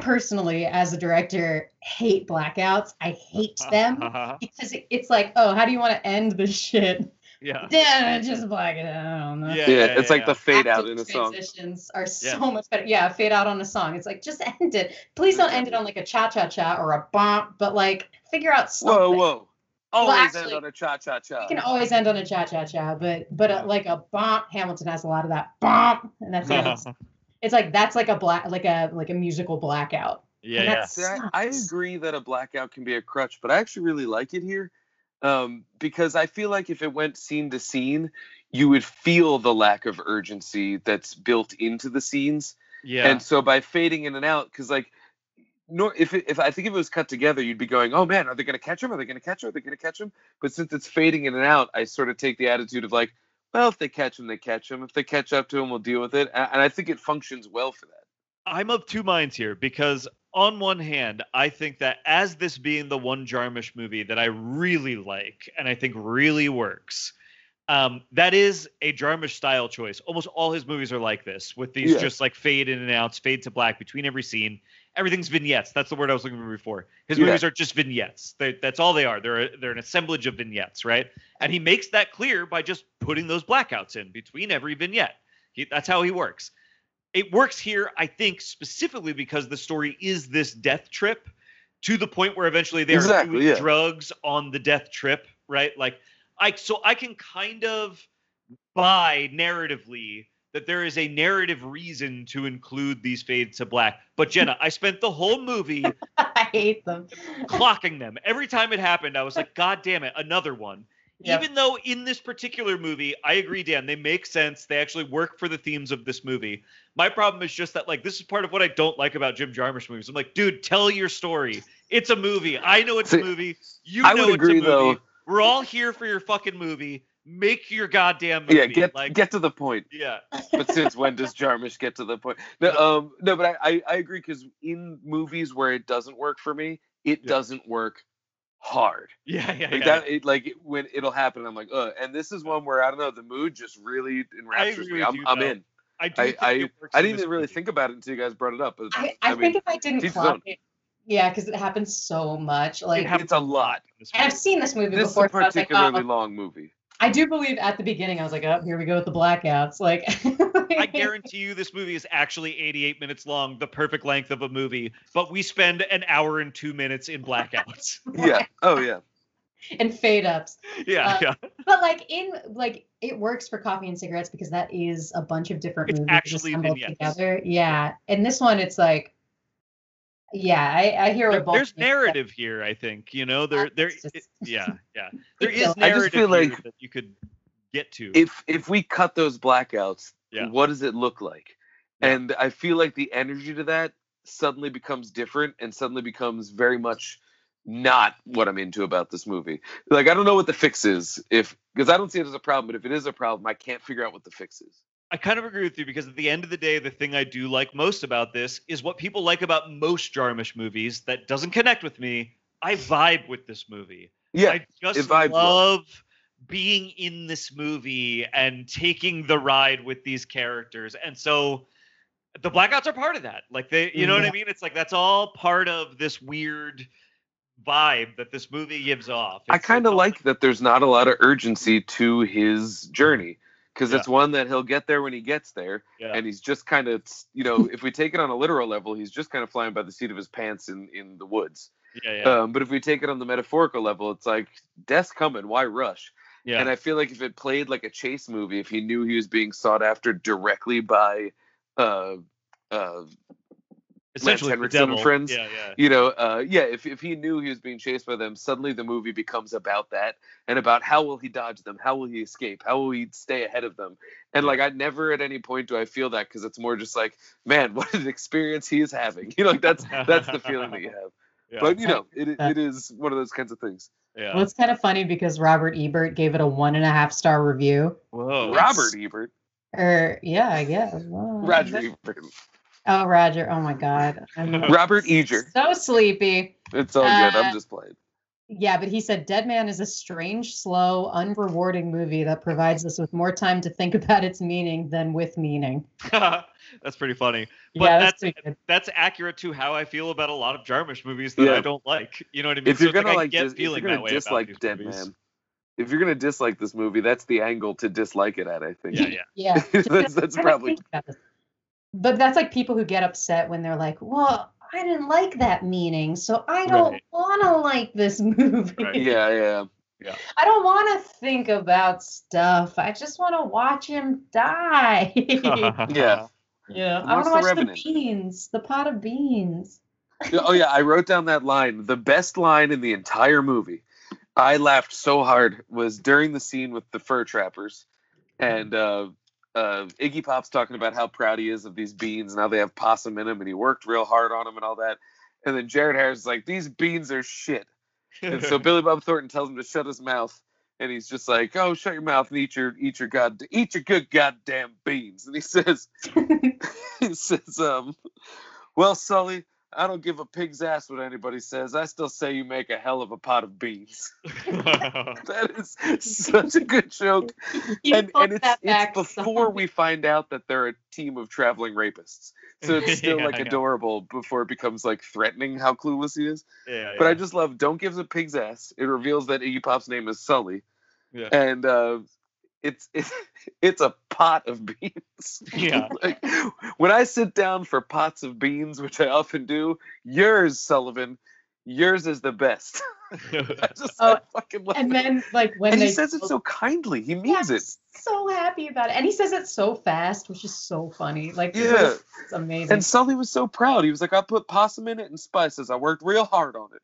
personally, as a director, hate blackouts. I hate them because it's like, oh, how do you want to end this shit? Yeah. Damn, just black it out. I don't know. Yeah, it's like the fade out in a song. Transitions are so much better. Yeah, fade out on a song. It's like, just end it. Please don't end it on like a cha-cha-cha or a bump, but like figure out something. Whoa, whoa. Always end on a cha-cha-cha. You can always end on a cha-cha-cha, but like a bump. Hamilton has a lot of that bump, and that's it's like that's like a black like a musical blackout. Yeah, yeah. See, I agree that a blackout can be a crutch, but I actually really like it here. Because I feel like if it went scene to scene, you would feel the lack of urgency that's built into the scenes. Yeah. And so by fading in and out, because like, if it was cut together, you'd be going, oh man, are they going to catch him? Are they going to catch him? Are they going to catch him? But since it's fading in and out, I sort of take the attitude of like, well, if they catch him, they catch him. If they catch up to him, we'll deal with it. And I think it functions well for that. I'm of two minds here because on one hand, I think that as this being the one Jarmusch movie that I really like and I think really works, that is a Jarmusch style choice. Almost all his movies are like this, with these just like fade in and outs, fade to black between every scene. Everything's vignettes. That's the word I was looking for before. His movies are just vignettes. That's all they are. They're an assemblage of vignettes, right? And he makes that clear by just putting those blackouts in between every vignette. That's how he works. It works here, I think, specifically because the story is this death trip to the point where eventually they're doing drugs on the death trip, right? Like, I can kind of buy narratively that there is a narrative reason to include these fades to black. But Jenna, I spent the whole movie I hate them. Clocking them. Every time it happened, I was like, God damn it, another one. Yep. Even though in this particular movie, I agree, Dan, they make sense. They actually work for the themes of this movie. My problem is just that, like, this is part of what I don't like about Jim Jarmusch movies. I'm like, dude, tell your story. It's a movie. I know it's a movie. I would agree, though. We're all here for your fucking movie. Make your goddamn movie. Yeah, get to the point. Yeah. But since when does Jarmusch get to the point? No, but I agree because in movies where it doesn't work for me, it doesn't work hard. When it'll happen, I'm like, ugh. And this is one where I don't know, the mood just really enraptures me. I'm in. I didn't even really think about it until you guys brought it up. But I think if I didn't clock it, because it happens so much. Like it's a lot. And I've seen this movie before. This is a particularly long movie. I do believe at the beginning I was like, oh, here we go with the blackouts. Like, I guarantee you this movie is actually 88 minutes long, the perfect length of a movie, but we spend an hour and 2 minutes in blackouts. Yeah. Oh yeah. And fade ups. Yeah, yeah. But like it works for Coffee and Cigarettes because that is a bunch of different movies actually assembled together. Yeah. And this one it's like I hear what there's narrative here, I think. You know, there is narrative like that you could get to. If we cut those blackouts, what does it look like? Yeah. And I feel like the energy to that suddenly becomes different and suddenly becomes very much not what I'm into about this movie. Like, I don't know what the fix is, because I don't see it as a problem, but if it is a problem, I can't figure out what the fix is. I kind of agree with you, because at the end of the day, the thing I do like most about this is what people like about most Jarmusch movies that doesn't connect with me. I vibe with this movie. Yeah, I just love being in this movie and taking the ride with these characters. And so the blackouts are part of that. Like, they, you know what I mean? It's like, that's all part of this weird vibe that this movie gives off. It's, I kind of like that there's not a lot of urgency to his journey, because it's one that he'll get there when he gets there. Yeah. And he's just kind of, you know, if we take it on a literal level, he's just kind of flying by the seat of his pants in the woods. Yeah, yeah. But if we take it on the metaphorical level, it's like, death's coming, why rush? Yeah. And I feel like if it played like a chase movie, if he knew he was being sought after directly by Lance Henriksen and friends, you know, if he knew he was being chased by them, suddenly the movie becomes about that and about how will he dodge them, how will he escape, how will he stay ahead of them. And like, I never at any point do I feel that, because it's more just like, man, what an experience he is having. You know, like, that's the feeling that you have. Yeah. But, you know, it is one of those kinds of things. Yeah. Well, it's kind of funny because Robert Ebert gave it a 1.5-star review. Whoa. Robert Ebert? Yeah, I guess. Whoa. Roger Ebert. Oh, Roger. Oh, my God. Robert Eger. So sleepy. It's all good. I'm just playing. Yeah, but he said, Dead Man is a strange, slow, unrewarding movie that provides us with more time to think about its meaning than with meaning. That's pretty funny. But yeah, that's accurate to how I feel about a lot of Jarmusch movies that I don't like. You know what I mean? If you're going like, to dislike Dead Man, if you're going to dislike this movie, that's the angle to dislike it at, I think. Yeah, yeah. That's probably... But that's like people who get upset when they're like, well, I didn't like that meaning, so I don't want to like this movie. Right. Yeah, yeah, yeah. I don't want to think about stuff. I just want to watch him die. Yeah. Yeah. I want to watch Revenant. The beans, the pot of beans. Oh, yeah. I wrote down that line. The best line in the entire movie, I laughed so hard, was during the scene with the fur trappers. And, Iggy Pop's talking about how proud he is of these beans and how they have possum in them, and he worked real hard on them and all that. And then Jared Harris is like, these beans are shit. And so Billy Bob Thornton tells him to shut his mouth, and he's just like, oh, shut your mouth and eat your good goddamn beans. And he says, well, Sully, I don't give a pig's ass what anybody says. I still say you make a hell of a pot of beans. Wow. That is such a good joke. And it's before we find out that they're a team of traveling rapists. So it's still adorable before it becomes like threatening how clueless he is. Yeah, but I just love, don't give a pig's ass. It reveals that Iggy Pop's name is Sully. Yeah. And it's a pot of beans. Yeah. Like, when I sit down for pots of beans, which I often do, yours, Sullivan, yours is the best. I fucking love and it. Then like when and he says it so kindly, he means it. So happy about it, and he says it so fast, which is so funny. Like, it's amazing. And Sully was so proud. He was like, I put possum in it and spices. I worked real hard on it.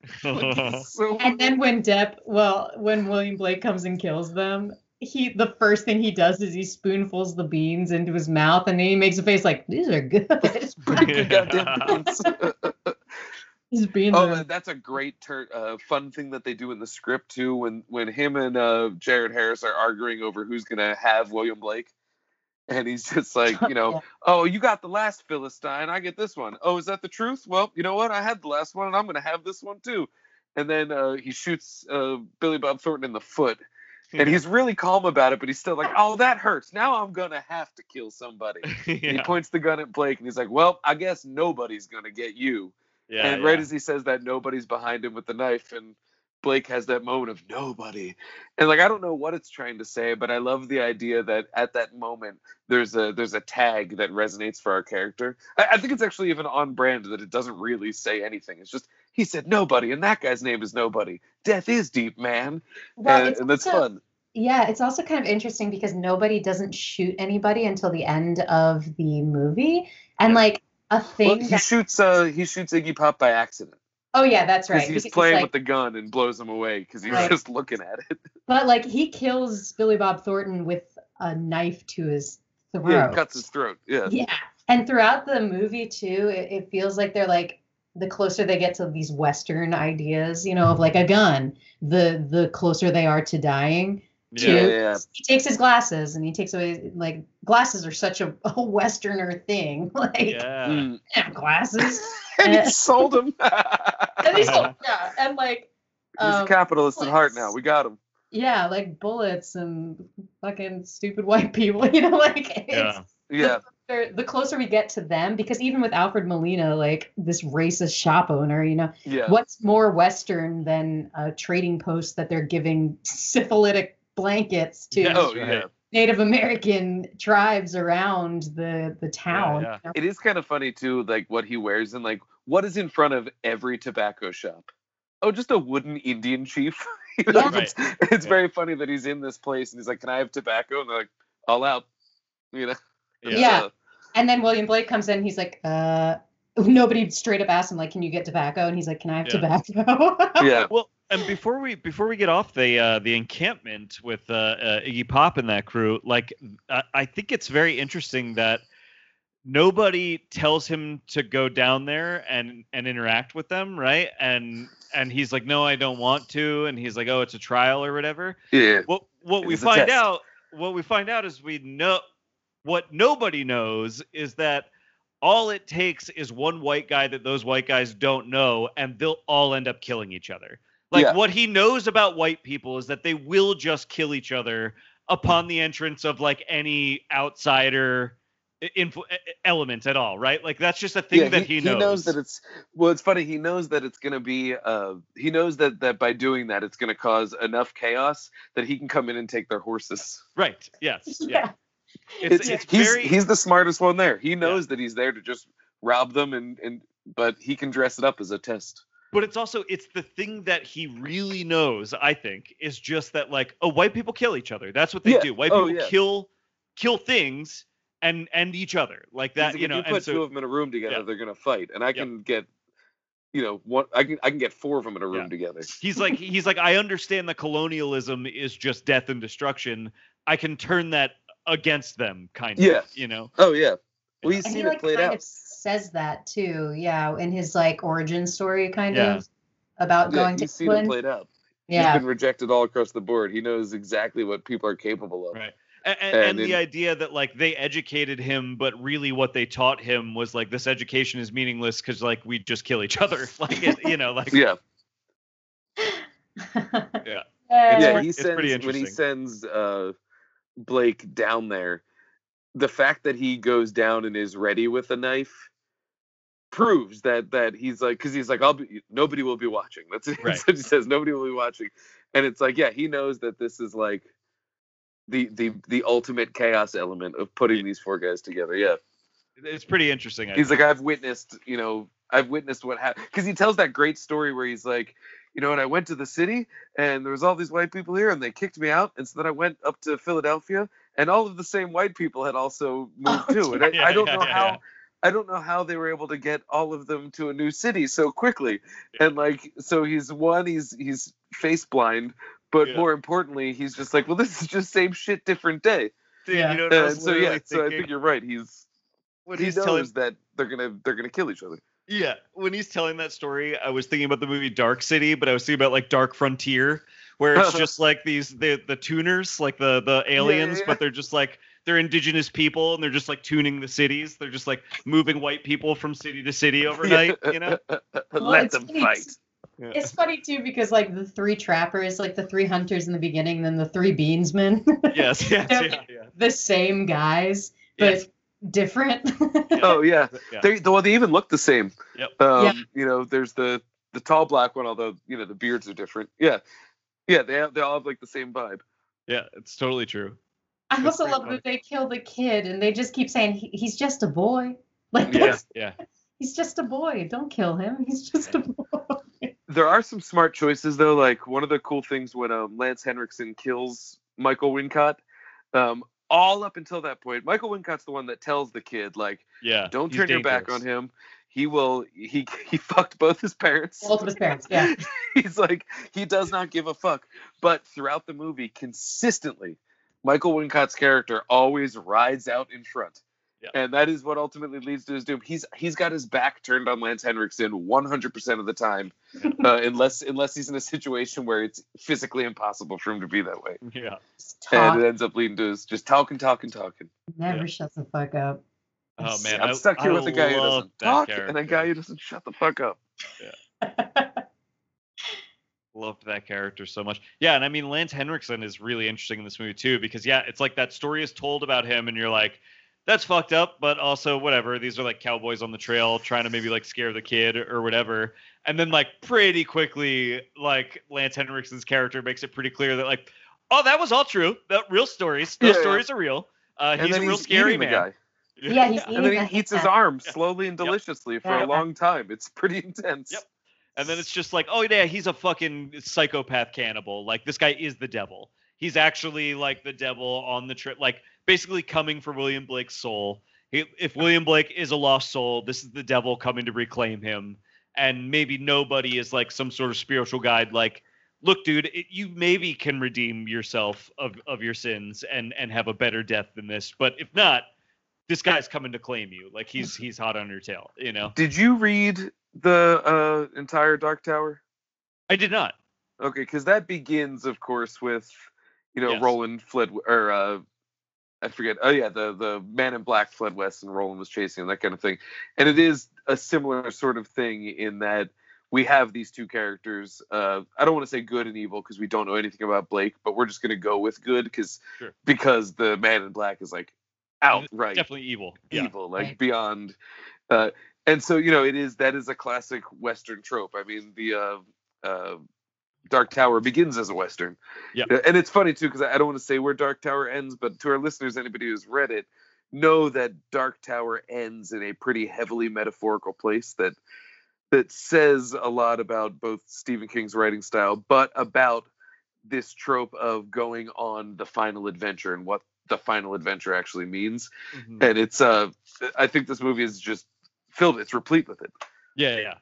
Like, and then when William Blake comes and kills them, the first thing he does is he spoonfuls the beans into his mouth, and then he makes a face like, these are good. These beans are... That's a great fun thing that they do in the script too, when him and Jared Harris are arguing over who's gonna have William Blake, and he's just like, you know, oh, you got the last Philistine, I get this one. Oh, is that the truth? Well, you know what, I had the last one and I'm gonna have this one too. And then he shoots Billy Bob Thornton in the foot. And he's really calm about it, but he's still like, oh, that hurts. Now I'm going to have to kill somebody. He points the gun at Blake, and he's like, well, I guess nobody's going to get you. Yeah, and right as he says that, nobody's behind him with the knife, and Blake has that moment of nobody. And, like, I don't know what it's trying to say, but I love the idea that at that moment there's a tag that resonates for our character. I think it's actually even on brand that it doesn't really say anything. It's just, he said nobody, and that guy's name is nobody. Death is deep, man. Well, and that's fun. Yeah, it's also kind of interesting because nobody doesn't shoot anybody until the end of the movie. And, like, a thing he shoots Iggy Pop by accident. Oh, yeah, that's right. He's playing with the gun and blows him away because he's just looking at it. But, like, he kills Billy Bob Thornton with a knife to his throat. Yeah, he cuts his throat, yeah. Yeah, And throughout the movie, too, it feels like they're like, the closer they get to these Western ideas, you know, of like a gun, the closer they are to dying. Yeah, yeah. He takes his glasses and he takes away, like, glasses are such a Westerner thing. Like, yeah. Glasses. And he sold them. And he sold them, yeah. And like, he's a capitalist at heart now. We got him. Yeah, like bullets and fucking stupid white people, you know, like, it's, yeah. The closer we get to them, because even with Alfred Molina, like this racist shop owner, you know, what's more Western than a trading post that they're giving syphilitic blankets to Native American tribes around the town. Yeah, yeah. It is kind of funny too, like what he wears and like what is in front of every tobacco shop. Oh, just a wooden Indian chief. You know, right. It's very funny that he's in this place and he's like, "Can I have tobacco?" And they're like, "All out," you know. Yeah. And then William Blake comes in, he's like, nobody straight up asks him, like, "Can you get tobacco?" And he's like, "Can I have tobacco?" Yeah. Well, and before we get off the encampment with Iggy Pop and that crew, like, I think it's very interesting that nobody tells him to go down there and interact with them, right? And he's like, "No, I don't want to." And he's like, "Oh, it's a trial or whatever." Yeah. What nobody knows is that all it takes is one white guy that those white guys don't know, and they'll all end up killing each other. Like, what he knows about white people is that they will just kill each other upon the entrance of, like, any outsider element at all, right? Like, that's just a thing that he knows. He knows that it's... Well, it's funny. He knows that it's going to be... he knows that by doing that, it's going to cause enough chaos that he can come in and take their horses. Right. Yes. Yeah. He's the smartest one there. He knows that he's there to just rob them, but he can dress it up as a test. But it's the thing that he really knows, I think, is just that, like, oh, white people kill each other. That's what they do. White people kill things and each other, like that. You know, if you put two of them in a room together, they're gonna fight. And I can get, you know, one. I can get four of them in a room together. He's like, I understand that colonialism is just death and destruction. I can turn that against them, kind of, you know. Oh yeah, well, he's seen it played out. Of says that too, in his like origin story, kind of about going to. He's seen it played out. Yeah, he's been rejected all across the board. He knows exactly what people are capable of. Right, and the idea that like they educated him, but really what they taught him was like this education is meaningless because like we just kill each other, like you know, like He sends when he sends. Blake down there, the fact that he goes down and is ready with a knife proves that he's like, because he's like, nobody will be watching. That's it. Right. So he says nobody will be watching, and it's like, he knows that this is like the ultimate chaos element of putting these four guys together. Yeah, it's pretty interesting. He's like, I've witnessed what happened, because he tells that great story where he's like, you know, and I went to the city, and there was all these white people here, and they kicked me out. And so then I went up to Philadelphia, and all of the same white people had also moved too. And I don't know how they were able to get all of them to a new city so quickly. Yeah. And like, so he's face blind, but more importantly, he's just like, well, this is just same shit, different day. Yeah. You know what I was literally thinking? So I think you're right. He knows that they're gonna kill each other. Yeah, when he's telling that story, I was thinking about the movie Dark City, but I was thinking about like Dark Frontier, where it's just like these the tuners, like the aliens, but they're just like they're indigenous people and they're just like tuning the cities. They're just like moving white people from city to city overnight, you know? Well, let them fight. Yeah. It's funny too, because like the three trappers, like the three hunters in the beginning, then the three beansmen. Yes, the same guys, but. Yes. Different. They even look the same. Yep. You know, there's the tall black one, although you know the beards are different. They all have like the same vibe. Yeah, it's totally true. I also love that they kill the kid and they just keep saying he's just a boy. Like he's just a boy. Don't kill him. He's just a boy. There are some smart choices though. Like one of the cool things when Lance Henriksen kills Michael Wincott. All up until that point, Michael Wincott's the one that tells the kid, like, don't turn your back on him. He will. He fucked both his parents. Both of his parents. Yeah. He's like, he does not give a fuck. But throughout the movie, consistently, Michael Wincott's character always rides out in front. Yeah. And that is what ultimately leads to his doom. He's got his back turned on Lance Henriksen 100% of the time, unless he's in a situation where it's physically impossible for him to be that way. Yeah. And it ends up leading to his just talking. Never shuts the fuck up. Oh man, I'm stuck here with a guy who doesn't talk and a guy who doesn't shut the fuck up. Yeah. Loved that character so much. Yeah, and I mean, Lance Henriksen is really interesting in this movie too, because it's like that story is told about him and you're like, that's fucked up, but also whatever. These are like cowboys on the trail trying to maybe like scare the kid or whatever. And then like pretty quickly, like Lance Henriksen's character makes it pretty clear that like, oh, that was all true. That real stories. Those stories are real. He's a real scary man. Guy. Yeah, and then he eats his arm slowly and deliciously for a long time. It's pretty intense. Yep. And then it's just like, oh yeah, he's a fucking psychopath cannibal. Like this guy is the devil. He's actually like the devil on the trip. Like basically coming for William Blake's soul. If William Blake is a lost soul, this is the devil coming to reclaim him. And maybe nobody is like some sort of spiritual guide. Like, look, dude, you maybe can redeem yourself of your sins and have a better death than this. But if not, this guy's coming to claim you. Like he's hot on your tail, you know? Did you read the entire Dark Tower? I did not. Okay, because that begins, of course, with, Roland fled, or I forget. Oh yeah, the man in black fled west and Roland was chasing him, that kind of thing. And it is a similar sort of thing in that we have these two characters. I don't want to say good and evil because we don't know anything about Blake, but we're just going to go with good because the man in black is like, outright definitely evil, like beyond. And so that is a classic Western trope. I mean, the Dark Tower begins as a Western, and it's funny too because I don't want to say where Dark Tower ends, but to our listeners, anybody who's read it, know that Dark Tower ends in a pretty heavily metaphorical place that says a lot about both Stephen King's writing style, but about this trope of going on the final adventure and what the final adventure actually means. Mm-hmm. And it's I think this movie is just filled, it's replete with it. Yeah.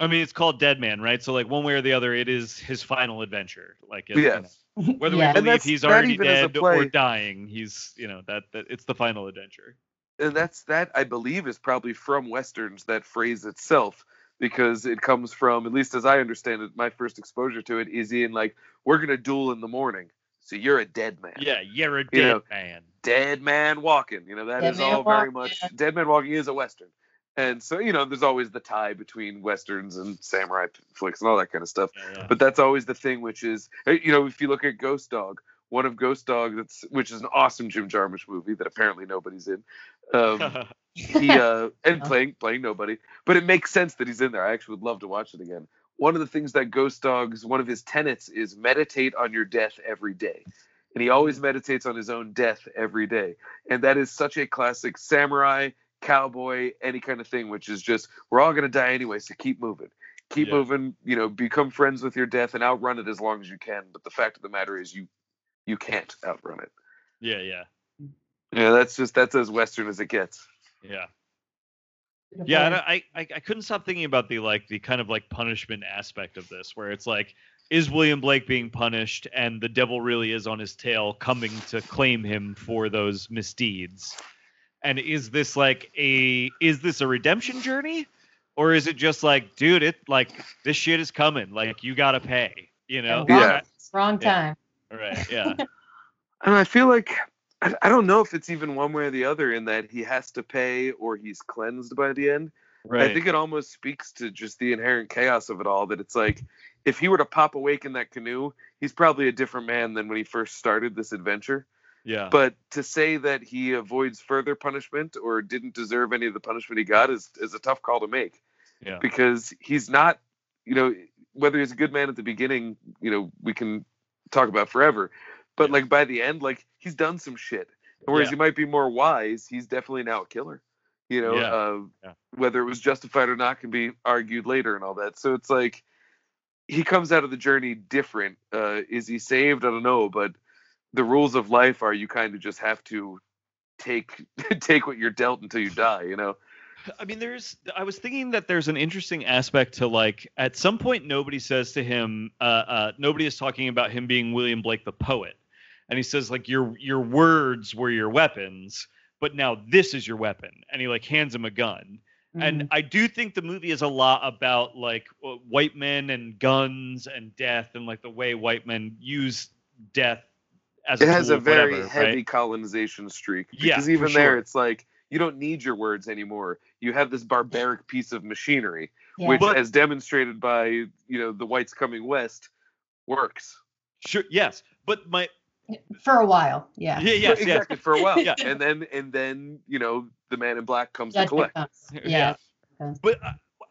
I mean, it's called Dead Man, right? So like one way or the other, it is his final adventure. Like whether we believe he's already dead or dying, he's that it's the final adventure. And that I believe is probably from Westerns, that phrase itself, because it comes from, at least as I understand it, my first exposure to it is in like, we're gonna duel in the morning. So you're a dead man. Yeah, you're a dead man. Dead man walking. That dead is all very much... Dead man walking is a Western. And so, there's always the tie between Westerns and samurai flicks and all that kind of stuff. Yeah. But that's always the thing, which is... if you look at Ghost Dog, one of Ghost Dog, which is an awesome Jim Jarmusch movie that apparently nobody's in. He playing nobody. But it makes sense that he's in there. I actually would love to watch it again. One of the things that Ghost Dog's, one of his tenets is meditate on your death every day. And he always meditates on his own death every day. And that is such a classic samurai, cowboy, any kind of thing, which is just, we're all going to die anyway, so keep moving. Keep moving, become friends with your death and outrun it as long as you can. But the fact of the matter is you can't outrun it. Yeah. That's as Western as it gets. Yeah. Yeah, and I couldn't stop thinking about the kind of like punishment aspect of this, where it's like, is William Blake being punished and the devil really is on his tail coming to claim him for those misdeeds? And is this a redemption journey, or is it just like, dude, it like this shit is coming, like you gotta pay, wrong time, right? Yeah. And I feel like, I don't know if it's even one way or the other in that he has to pay or he's cleansed by the end. Right. I think it almost speaks to just the inherent chaos of it all, that it's like, if he were to pop awake in that canoe, he's probably a different man than when he first started this adventure. Yeah. But to say that he avoids further punishment or didn't deserve any of the punishment he got is a tough call to make. Yeah. Because he's not, whether he's a good man at the beginning, we can talk about forever. But like by the end, like he's done some shit. Whereas he might be more wise, he's definitely now a killer. Whether it was justified or not can be argued later and all that. So it's like he comes out of the journey different. Is he saved? I don't know. But the rules of life are you kind of just have to take what you're dealt until you die. I mean, I was thinking that there's an interesting aspect to like, at some point, nobody says to him, nobody is talking about him being William Blake, the poet. And he says, like, your words were your weapons. but now this is your weapon. And he like hands him a gun. Mm-hmm. And I do think the movie is a lot about like white men and guns and death and like the way white men use death as a tool. It has a very heavy colonization streak. Because even there, it's like, you don't need your words anymore. You have this barbaric piece of machinery, which, as demonstrated by, you know, the whites coming west, works. Sure. Yes. But my... For a while. Yeah. Yeah. Yes, exactly. Yes. For a while. Yeah. And then, you know, the man in black comes to collect. Yeah. But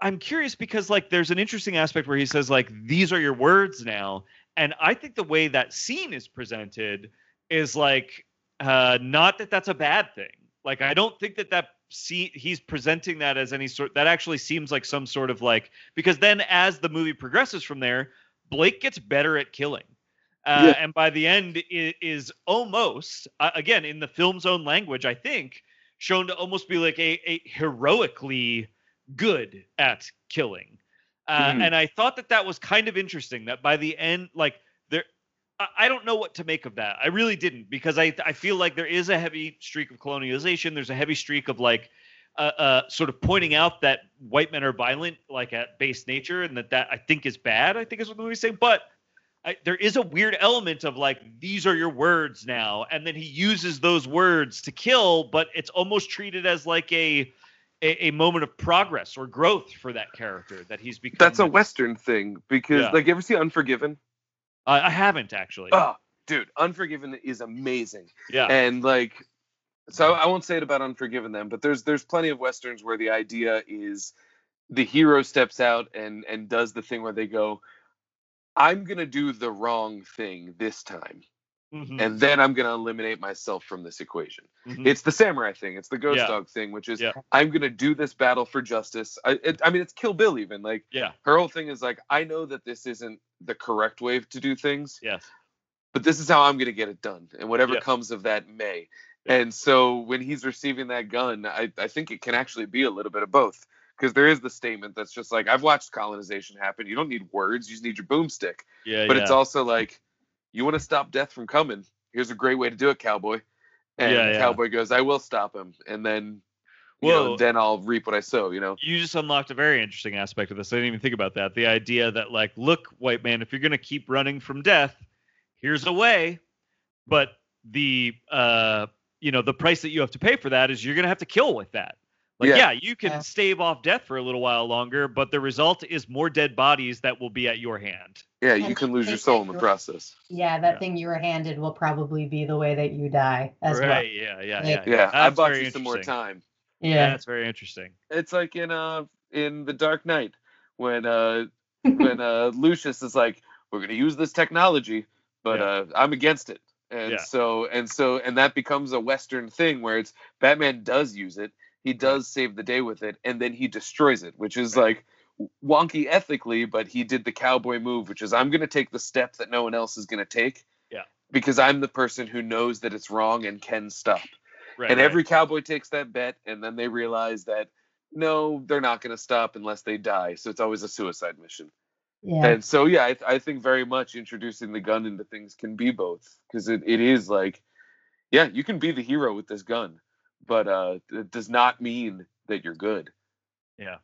I'm curious because, like, there's an interesting aspect where he says, like, these are your words now. And I think the way that scene is presented is, like, not that that's a bad thing. Like, I don't think that he's presenting that as any sort. That actually seems like some sort of like, because then as the movie progresses from there, Blake gets better at killing. And by the end it is almost, again, in the film's own language, I think, shown to almost be like a heroically good at killing. And I thought that was kind of interesting that by the end, like, I don't know what to make of that. I really didn't, because I feel like there is a heavy streak of colonialization. There's a heavy streak of like sort of pointing out that white men are violent, like at base nature, and that I think is bad. I think is what the movie's saying. But there is a weird element of like, these are your words now, and then he uses those words to kill. But it's almost treated as like a moment of progress or growth for that character that he's become. That's a Western thing because like, you ever see Unforgiven? I haven't actually. Oh, dude, Unforgiven is amazing. Yeah. And like, so I won't say it about Unforgiven then, but there's plenty of Westerns where the idea is the hero steps out and does the thing where they go, I'm going to do the wrong thing this time. Mm-hmm. And then I'm going to eliminate myself from this equation. Mm-hmm. It's the samurai thing. It's the Ghost Dog thing, which is I'm going to do this battle for justice. I mean, it's Kill Bill even. Like her whole thing is like, I know that this isn't the correct way to do things. Yes. But this is how I'm going to get it done. And whatever comes of that may. Yeah. And so when he's receiving that gun, I think it can actually be a little bit of both. Because there is the statement that's just like, I've watched colonization happen. You don't need words. You just need your boomstick. Yeah, but it's also like, you want to stop death from coming? Here's a great way to do it, cowboy. And cowboy goes, I will stop him. And then, then I'll reap what I sow, you know? You just unlocked a very interesting aspect of this. I didn't even think about that. The idea that, like, look, white man, if you're going to keep running from death, here's a way. But the, you know, the price that you have to pay for that is you're going to have to kill with that. Like, you can stave off death for a little while longer, but the result is more dead bodies that will be at your hand. Yeah, you can lose your soul in the process. Yeah, that thing you were handed will probably be the way that you die as well. Right, yeah. I bought you some more time. Yeah, that's very interesting. It's like in The Dark Knight when Lucius is like, we're going to use this technology, but I'm against it. And so that becomes a Western thing where it's Batman does use it. He does save the day with it, and then he destroys it, which is like wonky ethically, but he did the cowboy move, which is I'm going to take the step that no one else is going to take because I'm the person who knows that it's wrong and can stop. Right, and every cowboy takes that bet, and then they realize that, no, they're not going to stop unless they die. So it's always a suicide mission. Yeah. And so, I think very much introducing the gun into things can be both, because it is like, you can be the hero with this gun. But it does not mean that you're good. Yeah.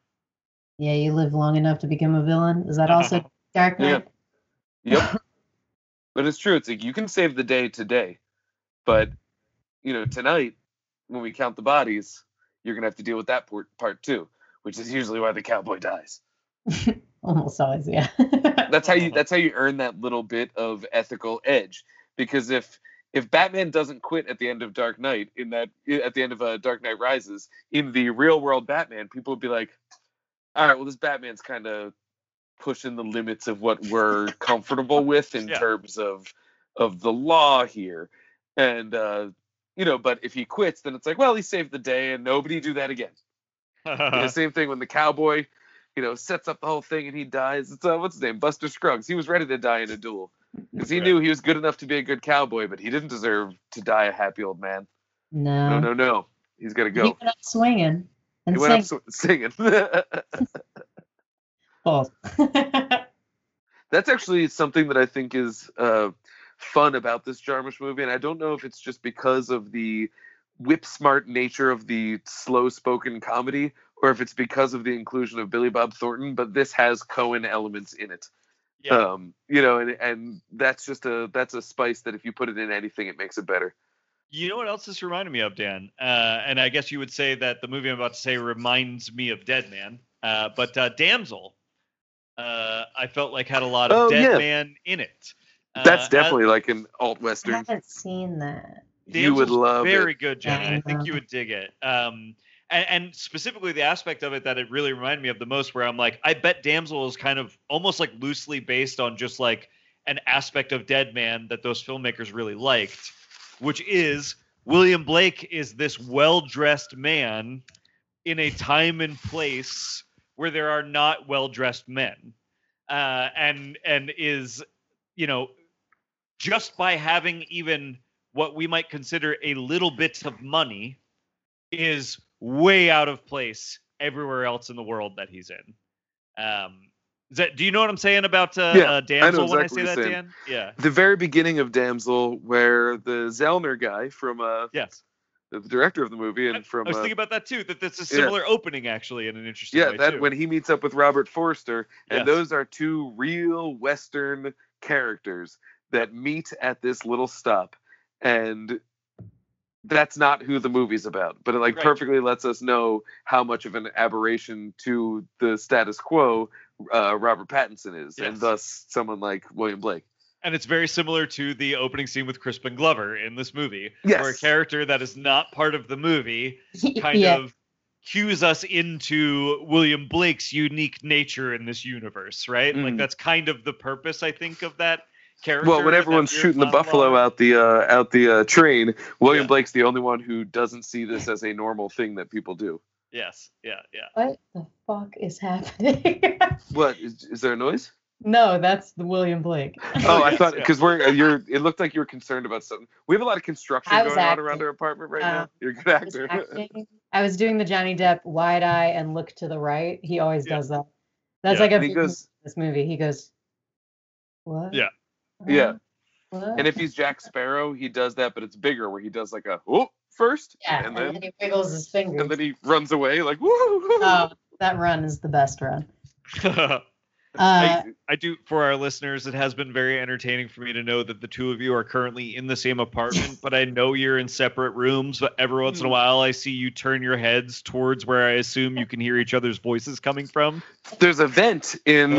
Yeah, you live long enough to become a villain. Is that also Dark Knight? Yeah. Yep. But it's true. It's like you can save the day today, but you know tonight when we count the bodies, you're gonna have to deal with that part too, which is usually why the cowboy dies. Almost always, yeah. That's how you earn that little bit of ethical edge, because if Batman doesn't quit at the end of Dark Knight, at the end of Dark Knight Rises, in the real world Batman, people would be like, all right, well, this Batman's kind of pushing the limits of what we're comfortable with in terms of the law here. And, you know, but if he quits, then it's like, well, he saved the day and nobody do that again. Same thing when the cowboy, you know, sets up the whole thing and he dies. It's, what's his name? Buster Scruggs. He was ready to die in a duel. Because he knew he was good enough to be a good cowboy, but he didn't deserve to die a happy old man. No. He's got to go. He went up swinging. And he went up singing. Oh. That's actually something that I think is fun about this Jarmusch movie, and I don't know if it's just because of the whip-smart nature of the slow-spoken comedy, or if it's because of the inclusion of Billy Bob Thornton, but this has Coen elements in it. Yeah. You know, and that's just that's a spice that if you put it in anything, it makes it better. You know what else this reminded me of, Dan? And I guess you would say that the movie I'm about to say reminds me of Dead Man. But Damsel, I felt like had a lot of Man in it. That's definitely like an alt-western. I haven't seen that. Damsel's you would love very it. Good, Jenna. I think you would dig it. And specifically the aspect of it that it really reminded me of the most, where I'm like, I bet Damsel is kind of almost like loosely based on just like an aspect of Dead Man that those filmmakers really liked, which is William Blake is this well-dressed man in a time and place where there are not well-dressed men. And is, you know, just by having even what we might consider a little bit of money is way out of place everywhere else in the world that he's in. Do you know what I'm saying about Damsel when I say that, Dan? Yeah. The very beginning of Damsel, where the Zellner guy from the director of the movie and I was thinking about that too, that that's a similar opening actually in an interesting way that too. When he meets up with Robert Forster, and those are two real Western characters that meet at this little stop, and that's not who the movie's about, but it perfectly lets us know how much of an aberration to the status quo Robert Pattinson is, and thus someone like William Blake. And it's very similar to the opening scene with Crispin Glover in this movie, where a character that is not part of the movie kind of cues us into William Blake's unique nature in this universe, right? Mm. Like that's kind of the purpose, I think, of that character. Well, when everyone's shooting the buffalo out the train, William Blake's the only one who doesn't see this as a normal thing that people do. Yes, What the fuck is happening? What, is there a noise? No, that's the William Blake. Oh, I thought because it looked like you were concerned about something. We have a lot of construction going on around our apartment right now. You're a good actor. I was doing the Johnny Depp wide eye and look to the right. He always does that. That's like every this movie. He goes, what? Yeah, yeah. What? And if he's Jack Sparrow, he does that, but it's bigger, where he does like a first, and then he wiggles his fingers, and then he runs away like woo. Oh, that run is the best run. I do, for our listeners, it has been very entertaining for me to know that the two of you are currently in the same apartment, but I know you're in separate rooms, but every once in a while I see you turn your heads towards where I assume you can hear each other's voices coming from. There's a vent in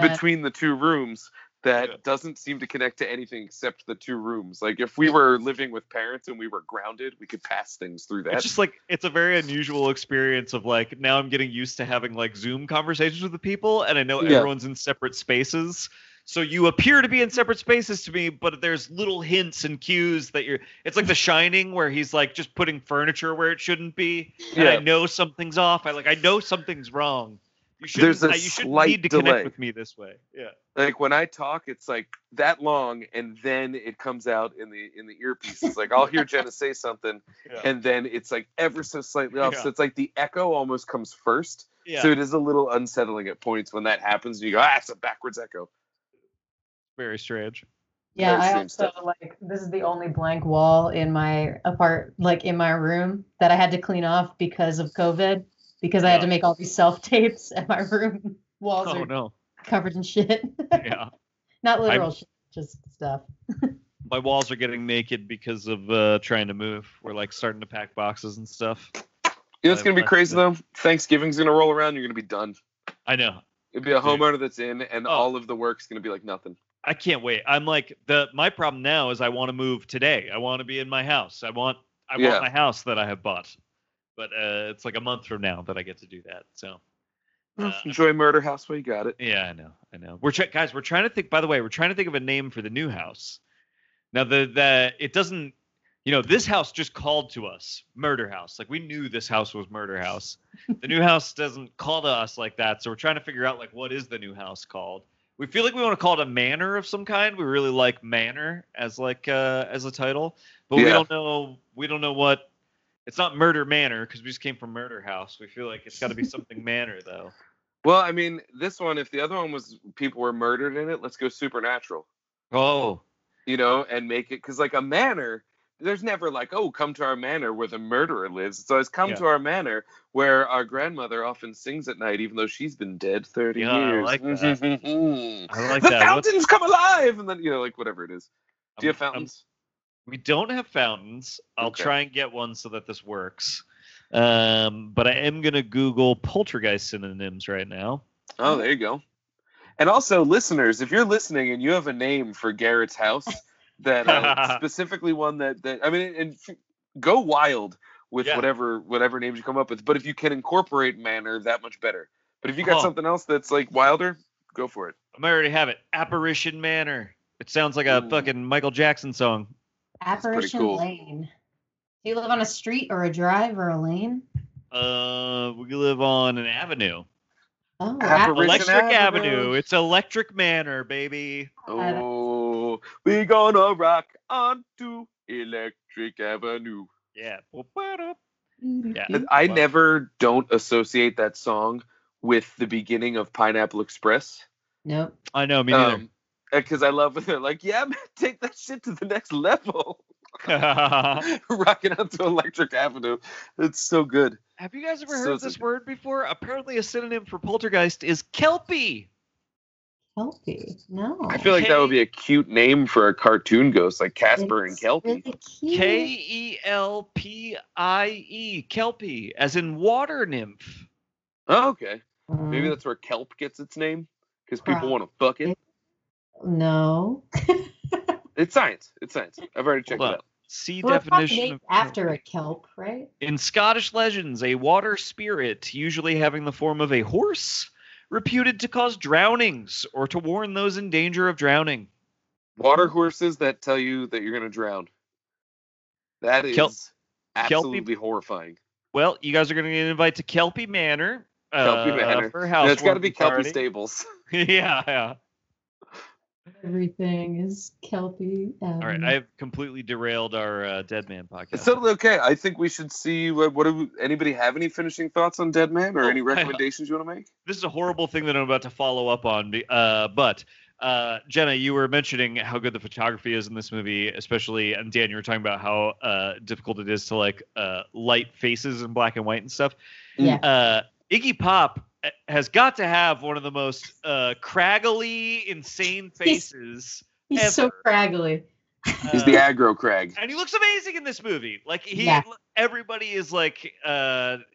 between the two rooms that doesn't seem to connect to anything except the two rooms. Like if we were living with parents and we were grounded, we could pass things through that. It's just like, it's a very unusual experience of like, now I'm getting used to having like Zoom conversations with the people, and I know everyone's in separate spaces. So you appear to be in separate spaces to me, but there's little hints and cues that it's like The Shining, where he's like just putting furniture where it shouldn't be. And I know something's off. I know something's wrong. You shouldn't need to connect with me this way. Yeah. Like when I talk, it's like that long, and then it comes out in the earpieces. Like I'll hear Jenna say something, and then it's like ever so slightly off. Yeah. So it's like the echo almost comes first. Yeah. So it is a little unsettling at points when that happens. And you go, it's a backwards echo. Very strange. Yeah, I also like this is the only blank wall in my in my room that I had to clean off because of COVID. Because I had to make all these self-tapes, and my room walls are covered in shit. Yeah. Not literal shit, just stuff. My walls are getting naked because of trying to move. We're like starting to pack boxes and stuff. You know what's going to be crazy, though? Thanksgiving's going to roll around, you're going to be done. I know. It'll be a homeowner that's in, and all of the work's going to be like nothing. I can't wait. I'm like, my problem now is I want to move today. I want to be in my house. I want my house that I have bought. But it's like a month from now that I get to do that. So enjoy Murder House while you got it. Yeah, I know. We're trying to think. By the way, we're trying to think of a name for the new house. Now the it doesn't. You know, this house just called to us, Murder House. Like we knew this house was Murder House. The new house doesn't call to us like that. So we're trying to figure out like what is the new house called. We feel like we want to call it a manor of some kind. We really like manor as like as a title, but we don't know. We don't know what. It's not Murder Manor, because we just came from Murder House. We feel like it's got to be something Manor, though. Well, I mean, this one, if the other one was people were murdered in it, let's go Supernatural. Oh. You know, and make it, because like a manor there's never like, oh, come to our manor where the murderer lives. It's always come to our manor where our grandmother often sings at night, even though she's been dead 30 years. I like that. I like the that. Fountains come alive! And then, you know, like whatever it is. Do you have fountains? We don't have fountains. I'll try and get one so that this works. But I am going to Google poltergeist synonyms right now. Oh, there you go. And also, listeners, if you're listening and you have a name for Garrett's house, that specifically one that I mean, and go wild with whatever names you come up with. But if you can incorporate manor, that much better. But if you got something else that's like wilder, go for it. I already have it. Apparition Manor. It sounds like a fucking Michael Jackson song. Apparition Lane. Do you live on a street or a drive or a lane? We live on an avenue. Oh, Electric Avenue. It's Electric Manor, baby. Oh, we gonna rock on to Electric Avenue. Yeah. I never don't associate that song with the beginning of Pineapple Express. Nope. I know, me neither. Because I love when they're like, yeah, man, take that shit to the next level. Rocking out to Electric Avenue. It's so good. Have you guys ever heard this word before? Apparently a synonym for poltergeist is Kelpie. Kelpie? No. I feel like that would be a cute name for a cartoon ghost, like Casper and Kelpie. Really Kelpie. Kelpie, as in water nymph. Oh, okay. Maybe that's where kelp gets its name? Because people want to fuck it? No. It's science. It's science. I've already checked it out. See definition of after a kelp, right? In Scottish legends, a water spirit, usually having the form of a horse, reputed to cause drownings or to warn those in danger of drowning. Water horses that tell you that you're going to drown. That is absolutely horrifying. Well, you guys are going to get an invite to Kelpie Manor. Kelpie Manor. For house it's got to be Kelpie Stables. Yeah. Everything is Kelpie. All right, I've completely derailed our Dead Man podcast. It's totally okay. I think we should see. Anybody have any finishing thoughts on Dead Man or any recommendations you want to make? This is a horrible thing that I'm about to follow up on. But Jenna, you were mentioning how good the photography is in this movie, especially. And Dan, you were talking about how difficult it is to like light faces in black and white and stuff. Yeah. Iggy Pop has got to have one of the most craggly, insane faces. He's so craggly. He's the aggro crag. And he looks amazing in this movie. Like everybody is like,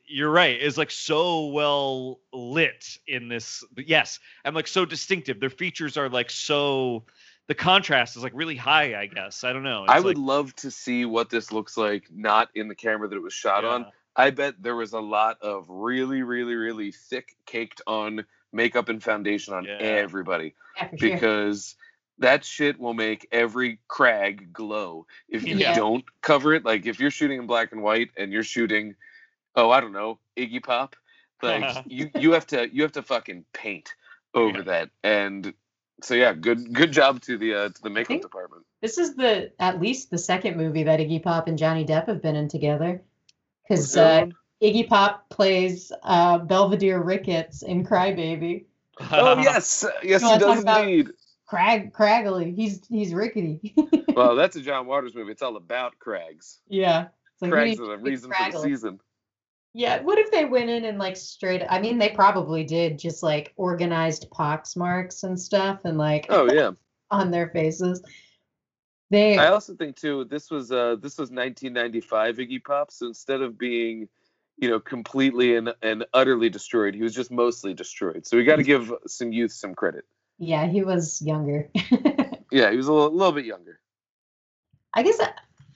you're right, is like so well lit in this. Yes. And like so distinctive. Their features are like so, the contrast is like really high, I guess. I don't know. I would love to see what this looks like, not in the camera that it was shot on. I bet there was a lot of really, really, really thick, caked on makeup and foundation on everybody. Yeah, because that shit will make every crag glow if you don't cover it. Like, if you're shooting in black and white and you're shooting, I don't know, Iggy Pop, like, you have to fucking paint over that. And so, yeah, good job to the makeup department. This is at least the second movie that Iggy Pop and Johnny Depp have been in together. Because Iggy Pop plays Belvedere Ricketts in Cry Baby. Oh, yes. Yes, he does indeed. Craggly. He's rickety. Well, that's a John Waters movie. It's all about crags. Yeah. It's like, crags are the reason for the season. Yeah. What if they went in and like straight... I mean, they probably did just like organized pox marks and stuff and like... Oh, yeah. On their faces. I also think too this was 1995 Iggy Pop, so instead of being, you know, completely and utterly destroyed, he was just mostly destroyed. So we got to give some youth some credit. Yeah, he was younger. Yeah, he was a little bit younger. I guess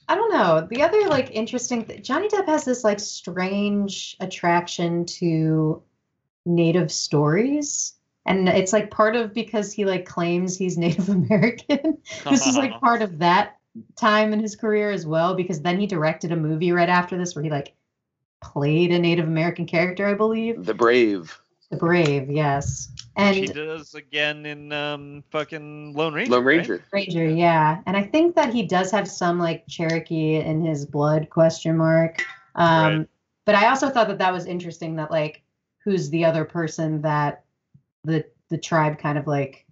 I don't know. The other like interesting Johnny Depp has this like strange attraction to Native stories. And it's like part of because he like claims he's Native American. This is like part of that time in his career as well, because then he directed a movie right after this where he like played a Native American character, I believe. The Brave, yes. And she does again in fucking Lone Ranger. Lone Ranger, yeah. And I think that he does have some like Cherokee in his blood . But I also thought that was interesting that like who's the other person that the tribe kind of like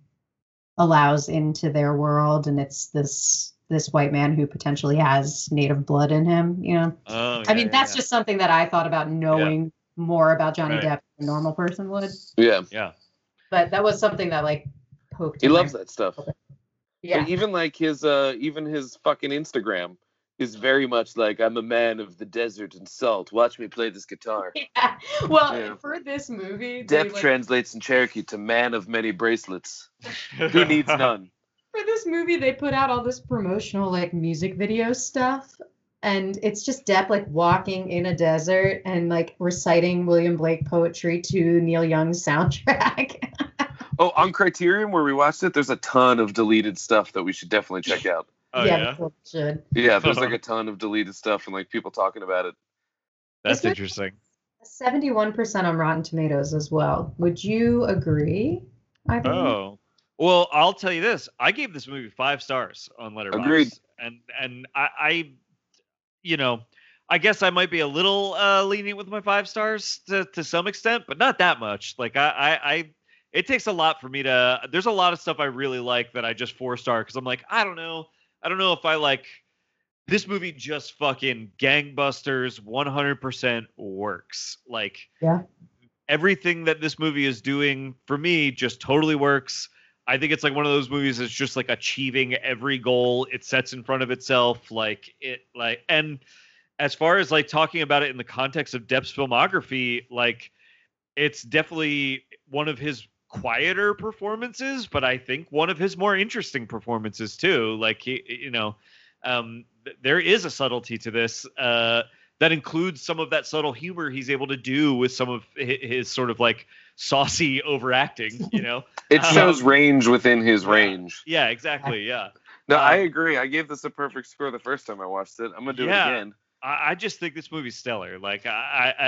allows into their world, and it's this this white man who potentially has native blood in him, you know? I mean, that's just something that I thought about knowing more about Johnny Depp than a normal person would. Yeah. Yeah. But that was something that, like, poked He loves that stuff. Yeah. But even, like, his fucking Instagram is very much like, I'm a man of the desert and salt. Watch me play this guitar. Yeah. Well, for this movie... Depp translates in Cherokee to man of many bracelets. Who needs none? For this movie, they put out all this promotional, like, music video stuff. And it's just Depp, like, walking in a desert and, like, reciting William Blake poetry to Neil Young's soundtrack. Oh, on Criterion, where we watched it, there's a ton of deleted stuff that we should definitely check out. Oh, yeah. Yeah, there's like a ton of deleted stuff and like people talking about it. That's interesting. 71% on Rotten Tomatoes as well. Would you agree? Oh, well, I'll tell you this. I gave this movie 5 stars on Letterboxd. Agreed. And I, you know, I guess I might be a little lenient with my 5 stars to some extent, but not that much. Like I it takes a lot for me to. There's a lot of stuff I really like that I just 4-star because I'm like, I don't know. I don't know if I like this movie just fucking gangbusters 100% works. Like everything that this movie is doing for me just totally works. I think it's like one of those movies that's just like achieving every goal it sets in front of itself. And as far as like talking about it in the context of Depp's filmography, like it's definitely one of his quieter performances, but I think one of his more interesting performances too. Like he, you know, there is a subtlety to this that includes some of that subtle humor he's able to do with some of his sort of like saucy overacting. You know, it shows range within his range. Yeah, exactly. Yeah. No, I agree. I gave this a perfect score the first time I watched it. I'm gonna do it again. I just think this movie's stellar. Like,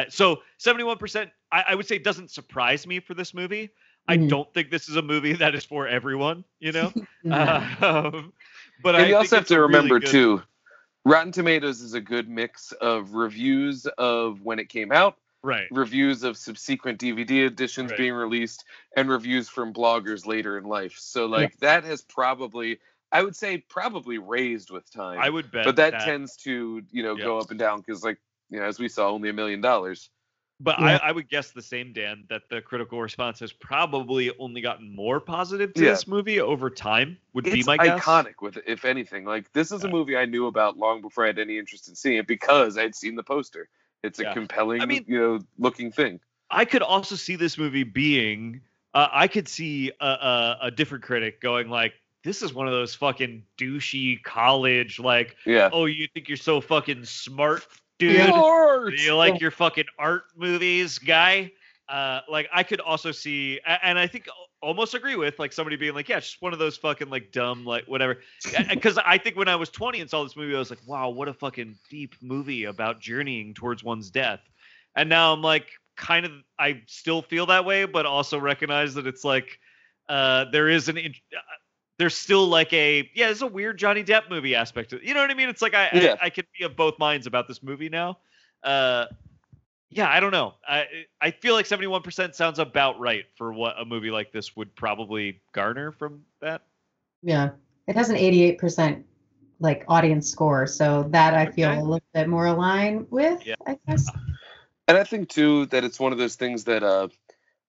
so 71%. I would say doesn't surprise me for this movie. I don't think this is a movie that is for everyone, you know? But you also have to remember, too, Rotten Tomatoes is a good mix of reviews of when it came out, reviews of subsequent DVD editions being released, and reviews from bloggers later in life. So, like, that has probably, I would say, probably raised with time. I would bet. But that tends to, you know, go up and down because, like, you know, as we saw, only $1 million. But I would guess the same, Dan, that the critical response has probably only gotten more positive to this movie over time, would be my guess. It's iconic, with, if anything. Like, this is a movie I knew about long before I had any interest in seeing it because I'd seen the poster. It's a compelling, you know, looking thing. I could also see this movie being... I could see a different critic going like, this is one of those fucking douchey college, like, oh, you think you're so fucking smart... Dude, do you like your fucking art movies, guy? Like, I could also see, and I think almost agree with, like, somebody being like, yeah, just one of those fucking, like, dumb, like, whatever. Because I think when I was 20 and saw this movie, I was like, wow, what a fucking deep movie about journeying towards one's death. And now I'm like, kind of, I still feel that way, but also recognize that it's like, there is an... there's still like a, it's a weird Johnny Depp movie aspect to it. You know what I mean? It's like I can be of both minds about this movie now. I don't know. I feel like 71% sounds about right for what a movie like this would probably garner from that. Yeah. It has an 88% like audience score. So that I feel a little bit more aligned with, I guess. And I think too, that it's one of those things that,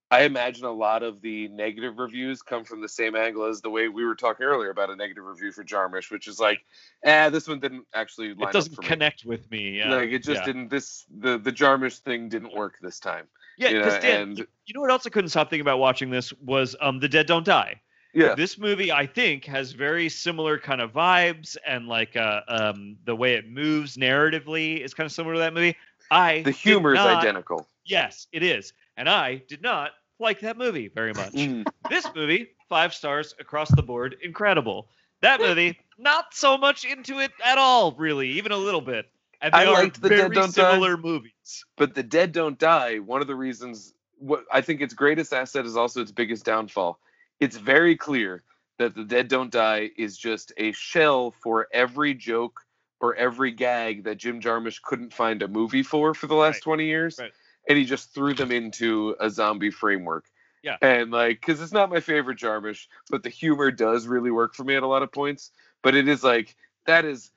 I imagine a lot of the negative reviews come from the same angle as the way we were talking earlier about a negative review for Jarmusch, which is like, this one didn't actually line up. It doesn't connect with me. Yeah. Like, it just didn't, the Jarmusch thing didn't work this time. Yeah, because you know what else I couldn't stop thinking about watching this was The Dead Don't Die. Yeah. This movie, I think, has very similar kind of vibes and like the way it moves narratively is kind of similar to that movie. The humor is identical. Yes, it is. And I did not like that movie very much. This movie, 5 stars across the board, incredible. That movie, not so much into it at all, really, even a little bit. And they are very similar movies. But The Dead Don't Die, one of the reasons, what I think its greatest asset is also its biggest downfall. It's very clear that The Dead Don't Die is just a shell for every joke or every gag that Jim Jarmusch couldn't find a movie for the last 20 years. Right. And he just threw them into a zombie framework. Yeah. And like, because it's not my favorite Jarmusch, but the humor does really work for me at a lot of points. But it is like, That is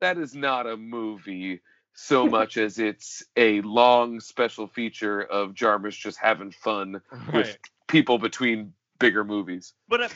not a movie so much as it's a long special feature of Jarmusch just having fun with people between bigger movies. But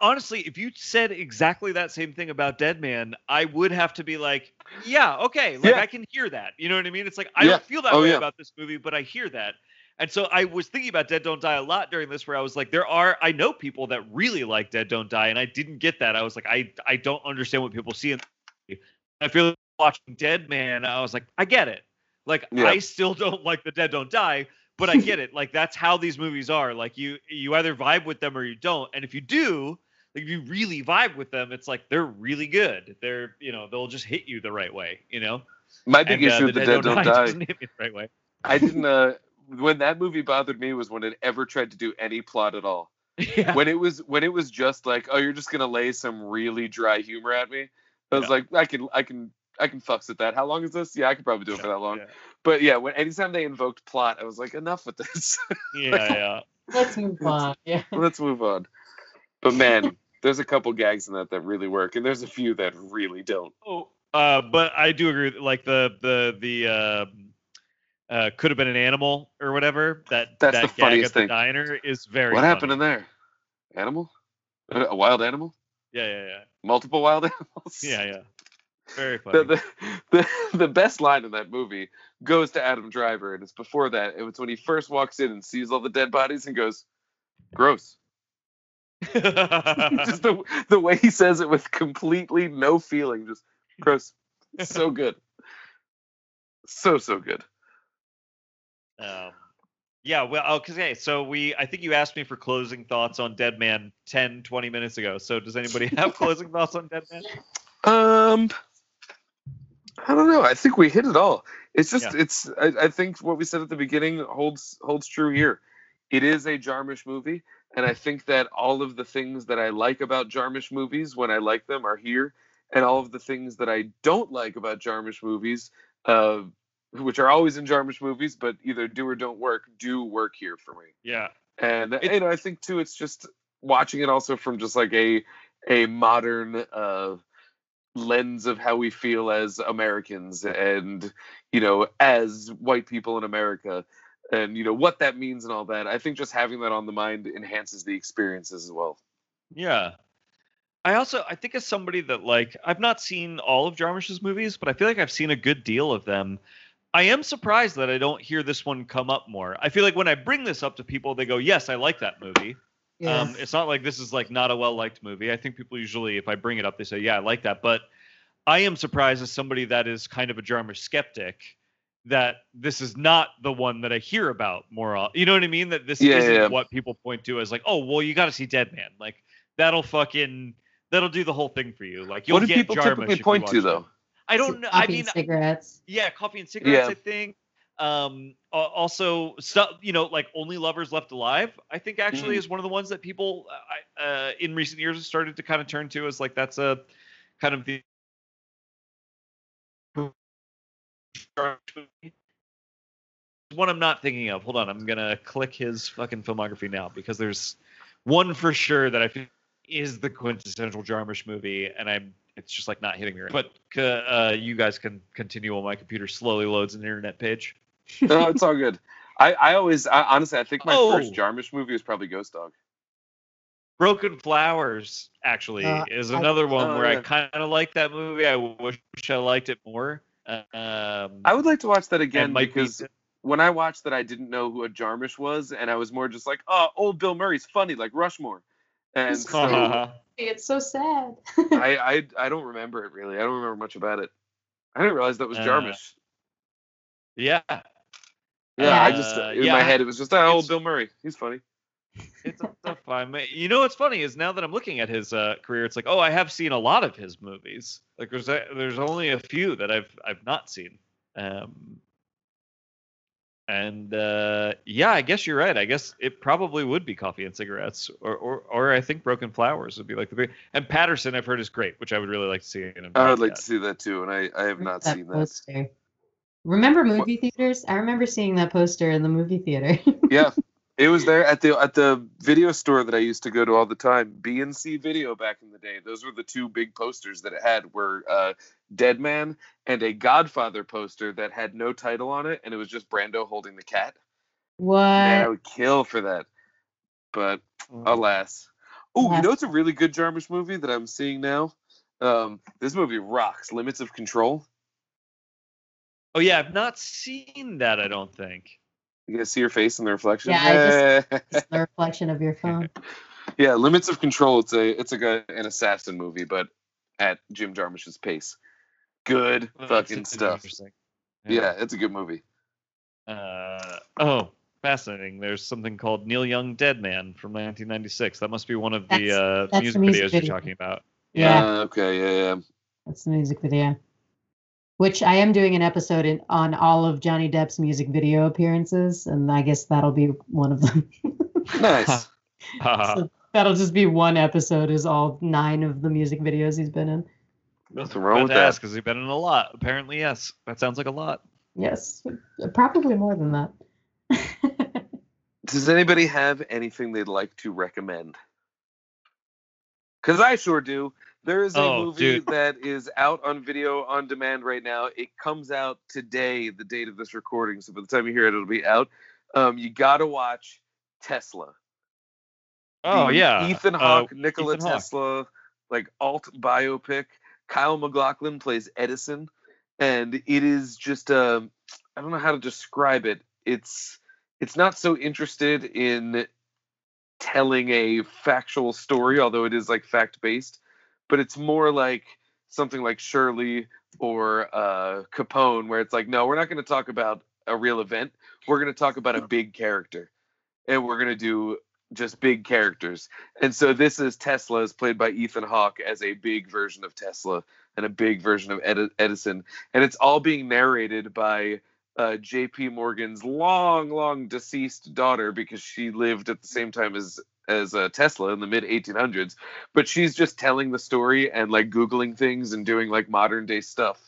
honestly, if you said exactly that same thing about Dead Man, I would have to be like, yeah, okay, like I can hear that. You know what I mean? It's like I don't feel that way about this movie, but I hear that. And so I was thinking about Dead Don't Die a lot during this, where I was like, I know people that really like Dead Don't Die, and I didn't get that. I was like, I don't understand what people see in the movie. I feel like watching Dead Man, I was like, I get it. Like, I still don't like the Dead Don't Die, but I get it. Like, that's how these movies are. Like, you either vibe with them or you don't. And if you do, like, if you really vibe with them, it's like, they're really good. They're, you know, they'll just hit you the right way, you know? My big issue with the Dead Don't Die doesn't hit me the right way. I didn't, when that movie bothered me was when it ever tried to do any plot at all. Yeah. When it was just like, oh, you're just going to lay some really dry humor at me. I was like, I can fucks with that. How long is this? Yeah, I could probably do it for that long. Yeah. But yeah, when anytime they invoked plot, I was like, enough with this. Let's move on. Yeah. Let's move on. But man, there's a couple gags in that really work, and there's a few that really don't. Oh, but I do agree with, like, the could have been an animal or whatever. That's the funniest thing. The diner is very. What happened in there? Animal? A wild animal? Yeah. Multiple wild animals. Yeah. Very funny. The best line in that movie goes to Adam Driver, and it's before that. It's when he first walks in and sees all the dead bodies and goes, "Gross." Just the way he says it with completely no feeling, just gross. So good. So good. I think you asked me for closing thoughts on Dead Man 10, 20 minutes ago. So does anybody have closing thoughts on Dead Man? I don't know. I think we hit it all. It's just, I think what we said at the beginning holds true here. It is a Jarmusch movie. And I think that all of the things that I like about Jarmusch movies when I like them are here. And all of the things that I don't like about Jarmusch movies, which are always in Jarmusch movies, but either do or don't work, do work here for me. Yeah. And, I think, too, it's just watching it also from just like a modern lens of how we feel as Americans and, you know, as white people in America and, you know, what that means and all that. I think just having that on the mind enhances the experiences as well. Yeah. I think as somebody that, like, I've not seen all of Jarmusch's movies, but I feel like I've seen a good deal of them. I am surprised that I don't hear this one come up more. I feel like when I bring this up to people, they go, yes, I like that movie. Yeah. It's not like this is, like, not a well-liked movie. I think people usually, if I bring it up, they say, yeah, I like that. But I am surprised as somebody that is kind of a Jarmusch skeptic that this is not the one that I hear about more often. You know what I mean? That this isn't what people point to as, like, oh, well, you got to see Dead Man. Like, that'll do the whole thing for you. Like, you'll get Jarmusch. What do people typically point to, though? I don't know. I mean, cigarettes. Yeah, Coffee and Cigarettes, I think. Also, stuff, you know, like Only Lovers Left Alive, I think actually is one of the ones that people in recent years have started to kind of turn to as, like, that's a kind of the... one I'm not thinking of. Hold on, I'm going to click his fucking filmography now, because there's one for sure that I feel is the quintessential Jarmusch movie, and it's just, like, not hitting me right. But you guys can continue while my computer slowly loads an internet page. No, it's all good. I think my first Jarmusch movie was probably Ghost Dog. Broken Flowers, actually, is another one where I kind of like that movie. I wish I liked it more. I would like to watch that again, because when I watched that, I didn't know who a Jarmusch was, and I was more just like, oh, old Bill Murray's funny, like Rushmore. And so, it's so sad. I don't remember it, really. I don't remember much about it. I didn't realize that was Jarmusch. Yeah. I just in my head it was just old Bill Murray. He's funny. It's a tough time. You know what's funny is now that I'm looking at his career, it's like, oh, I have seen a lot of his movies. Like there's only a few that I've not seen. I guess you're right. I guess it probably would be Coffee and Cigarettes, or I think Broken Flowers would be like the big. And Patterson, I've heard, is great, which I would really like to see. I would like to see that too, and I have not seen that. Poster. Remember movie theaters? I remember seeing that poster in the movie theater. Yeah, It was there at the video store that I used to go to all the time, B&C Video back in the day. Those were the two big posters that it had were Dead Man and a Godfather poster that had no title on it, and it was just Brando holding the cat. What? Man, I would kill for that. But alas. Oh, yeah. You know it's a really good Jarmusch movie that I'm seeing now? This movie rocks, Limits of Control. Oh, yeah, I've not seen that, I don't think. You guys see your face in the reflection? Yeah, I just the reflection of your phone. Yeah, Limits of Control. It's an assassin movie, but at Jim Jarmusch's pace. Good fucking stuff. Yeah, it's a good movie. Fascinating. There's something called Neil Young Dead Man from 1996. That must be one of the music videos you're talking about. Yeah. Okay. Yeah. That's the music video. Which I am doing an episode on all of Johnny Depp's music video appearances, and I guess that'll be one of them. Nice. So that'll just be one episode, is all 9 of the music videos he's been in. Nothing wrong with that, because he's been in a lot. Apparently, yes. That sounds like a lot. Yes, probably more than that. Does anybody have anything they'd like to recommend? Because I sure do. There is a movie that is out on video on demand right now. It comes out today, the date of this recording. So by the time you hear it, it'll be out. You got to watch Tesla. Oh, yeah. Ethan Hawke, Nikola Tesla, like alt biopic. Kyle MacLachlan plays Edison. And it is just, I don't know how to describe it. It's not so interested in telling a factual story, although it is like fact-based. But it's more like something like Shirley or Capone, where it's like, no, we're not going to talk about a real event. We're going to talk about a big character. And we're going to do just big characters. And so this is Tesla, is played by Ethan Hawke as a big version of Tesla and a big version of Edison. And it's all being narrated by J.P. Morgan's long, long deceased daughter, because she lived at the same time as Tesla in the mid 1800s, but she's just telling the story and like Googling things and doing like modern day stuff.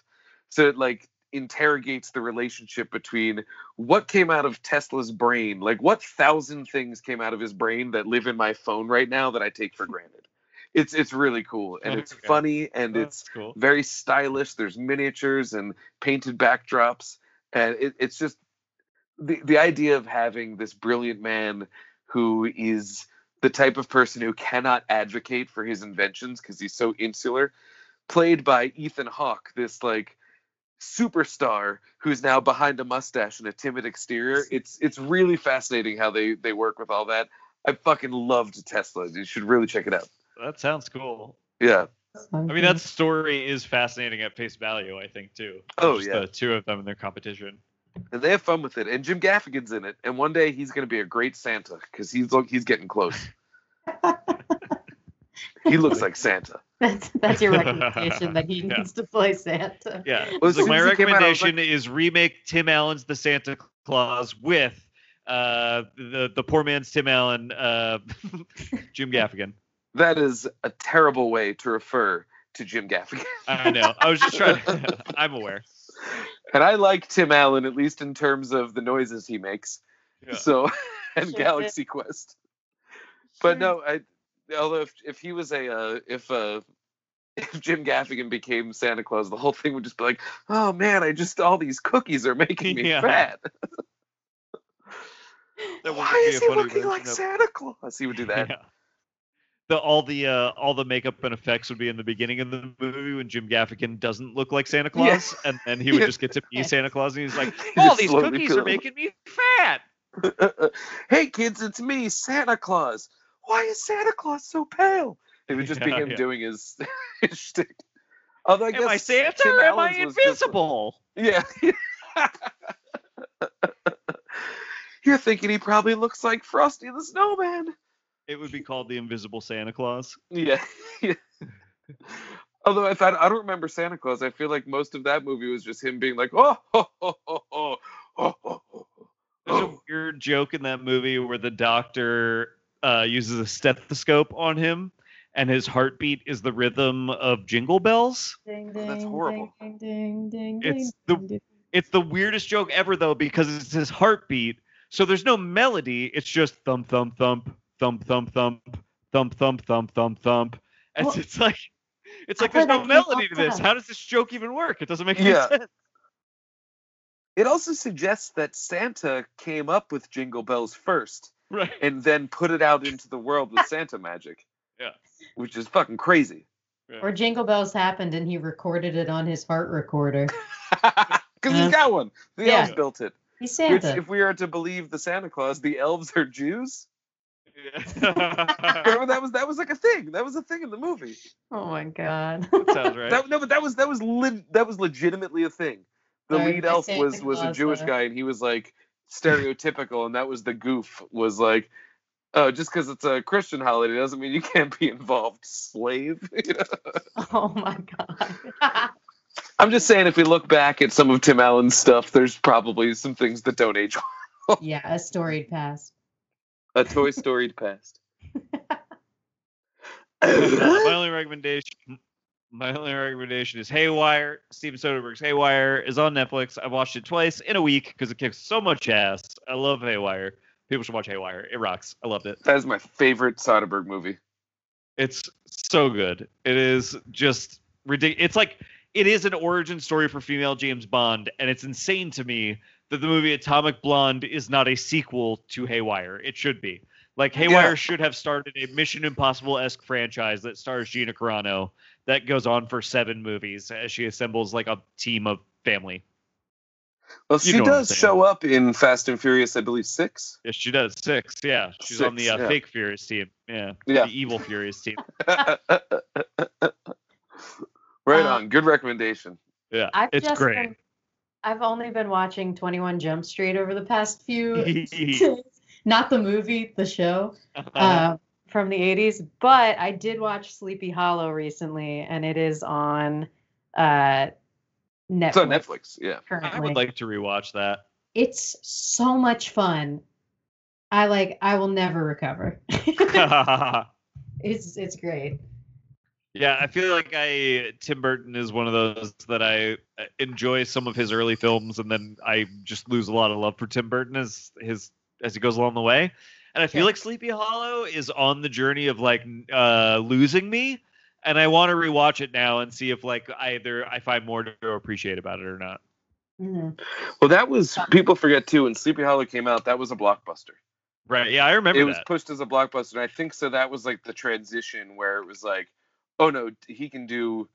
So it like interrogates the relationship between what came out of Tesla's brain, like what 1,000 things came out of his brain that live in my phone right now that I take for granted. It's really cool, and it's funny, and it's cool. Very stylish. There's miniatures and painted backdrops, and it's just the idea of having this brilliant man who is the type of person who cannot advocate for his inventions because he's so insular, played by Ethan Hawke, this like superstar who's now behind a mustache and a timid exterior. It's really fascinating how they work with all that. I fucking loved Tesla. You should really check it out. That sounds cool. Yeah. I mean, that story is fascinating at face value, I think, too. Oh, yeah. The two of them in their competition. And they have fun with it. And Jim Gaffigan's in it. And one day he's going to be a great Santa, because he's getting close. He looks like Santa. That's your recommendation, that he needs to play Santa. Yeah. Well, so my recommendation is remake Tim Allen's The Santa Claus with the poor man's Tim Allen, Jim Gaffigan. That is a terrible way to refer to Jim Gaffigan. I know. I was just trying to... I'm aware. And I like Tim Allen, at least in terms of the noises he makes. Yeah. So, and sure, Galaxy it. Quest. But sure. No, although if he was if Jim Gaffigan became Santa Claus, the whole thing would just be like, oh man, all these cookies are making me fat. Why is he looking like Santa Claus? He would do that. Yeah. All the makeup and effects would be in the beginning of the movie when Jim Gaffigan doesn't look like Santa Claus, and then he would just get to be Santa Claus, and he's like, all these cookies are making me fat. Hey kids, it's me, Santa Claus. Why is Santa Claus so pale? It would just be him doing his shtick. Although I guess, am I Santa Tim or am Allen's I invisible? Yeah. You're thinking he probably looks like Frosty the Snowman. It would be called The Invisible Santa Claus. Yeah. Although I don't remember Santa Claus. I feel like most of that movie was just him being like, oh, ho, ho, ho, ho, ho, ho, ho. There's a weird joke in that movie where the doctor uses a stethoscope on him, and his heartbeat is the rhythm of Jingle Bells. Ding, ding, that's horrible. Ding, ding, ding, ding, it's the weirdest joke ever, though, because it's his heartbeat. So there's no melody. It's just thump, thump, thump, thump, thump, thump, thump, thump, thump, thump, thump. And well, it's like there's no melody to this. How does this joke even work? It doesn't make any sense. It also suggests that Santa came up with Jingle Bells first, right, and then put it out into the world with Santa magic. Yeah, which is fucking crazy. Yeah. Or Jingle Bells happened and he recorded it on his fart recorder. Because he's got one. The elves built it. He's Santa. Which, if we are to believe the Santa Claus, the elves are Jews. Yeah. Remember that was like a thing. That was a thing in the movie. Oh my god. That sounds right. That was legitimately a thing. The lead elf was a Jewish guy, and he was like stereotypical, and that was the goof was like, oh, just because it's a Christian holiday doesn't mean you can't be involved, slave. Oh my god. I'm just saying, if we look back at some of Tim Allen's stuff, there's probably some things that don't age well. Yeah, a storied past. A Toy Storied past. My only recommendation is Haywire. Steven Soderbergh's Haywire is on Netflix. I watched it twice in a week because it kicks so much ass. I love Haywire. People should watch Haywire. It rocks. I loved it. That is my favorite Soderbergh movie. It's so good. It is just ridiculous. It's like, it is an origin story for female James Bond, and it's insane to me that the movie Atomic Blonde is not a sequel to Haywire. It should be. Like, Haywire should have started a Mission Impossible-esque franchise that stars Gina Carano that goes on for 7 movies as she assembles, like, a team of family. Well, she does show up in Fast and Furious, I believe, 6? Yes, she does. 6, yeah. She's on the fake Furious team. Yeah. The evil Furious team. Right on. Good recommendation. Yeah, it's great. I've only been watching 21 Jump Street over the past few, not the movie, the show, from the 80s, but I did watch Sleepy Hollow recently, and it is on Netflix. It's on Netflix, yeah. Currently. I would like to rewatch that. It's so much fun. I will never recover. It's great. Yeah, I feel like Tim Burton is one of those that I enjoy some of his early films, and then I just lose a lot of love for Tim Burton as he goes along the way. And I feel like Sleepy Hollow is on the journey of like losing me, and I want to rewatch it now and see if like either I find more to appreciate about it or not. Mm-hmm. Well, that was, people forget too, when Sleepy Hollow came out, that was a blockbuster. Right? Yeah, I remember. It was pushed as a blockbuster, and I think so. That was like the transition where it was like, oh no, he can do,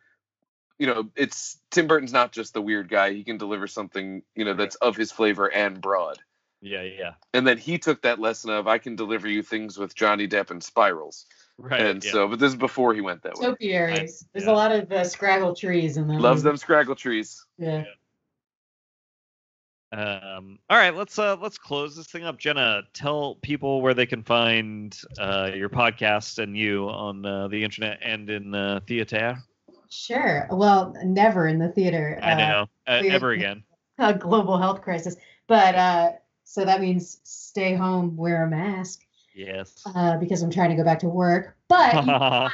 it's Tim Burton's not just the weird guy. He can deliver something, that's of his flavor and broad. Yeah, yeah. And then he took that lesson of, I can deliver you things with Johnny Depp and spirals. Right. And but this is before he went that way. Topiaries. There's a lot of scraggle trees in there. Loves them scraggle trees. Yeah. All right, let's close this thing up. Jenna, tell people where they can find your podcast and you on the internet and in the theater. Sure. Well, never in the theater. I know. Ever again. A global health crisis. But so that means stay home, wear a mask. Yes. Because I'm trying to go back to work. But you can find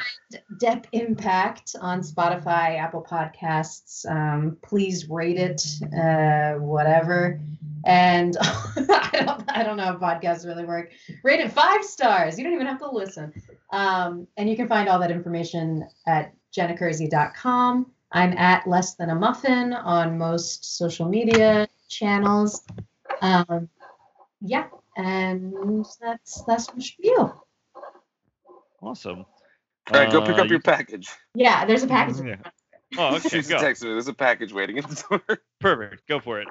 Depp Impact on Spotify, Apple Podcasts. Please rate it, whatever. And I don't know if podcasts really work. Rate it 5 stars. You don't even have to listen. And you can find all that information at jennakersey.com. I'm at Less Than a Muffin on most social media channels. And that's my spiel. Awesome. All right, go pick up your package. Yeah, there's a package. Yeah. Oh, okay. She's texted me. There's a package waiting at the door. Perfect. Go for it.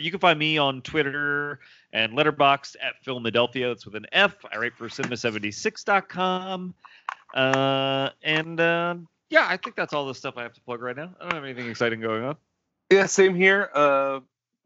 You can find me on Twitter and Letterboxd at Filmadelphia. That's with an F. I write for cinema76.com. I think that's all the stuff I have to plug right now. I don't have anything exciting going on. Yeah, same here.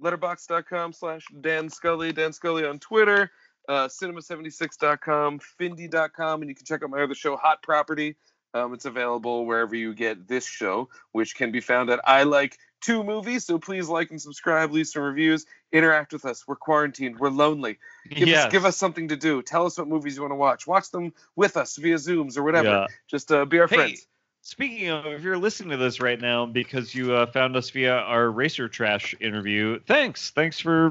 Letterboxd.com/Dan Scully. Dan Scully on Twitter. Cinema76.com. Findy.com. And you can check out my other show, Hot Property. It's available wherever you get this show, which can be found at I Like To Movie. So please like and subscribe. Leave some reviews. Interact with us. We're quarantined. We're lonely. Give us something to do. Tell us what movies you want to watch. Watch them with us via Zooms or whatever. Just be our friends. Speaking of, if you're listening to this right now because you found us via our Racer Trash interview, thanks for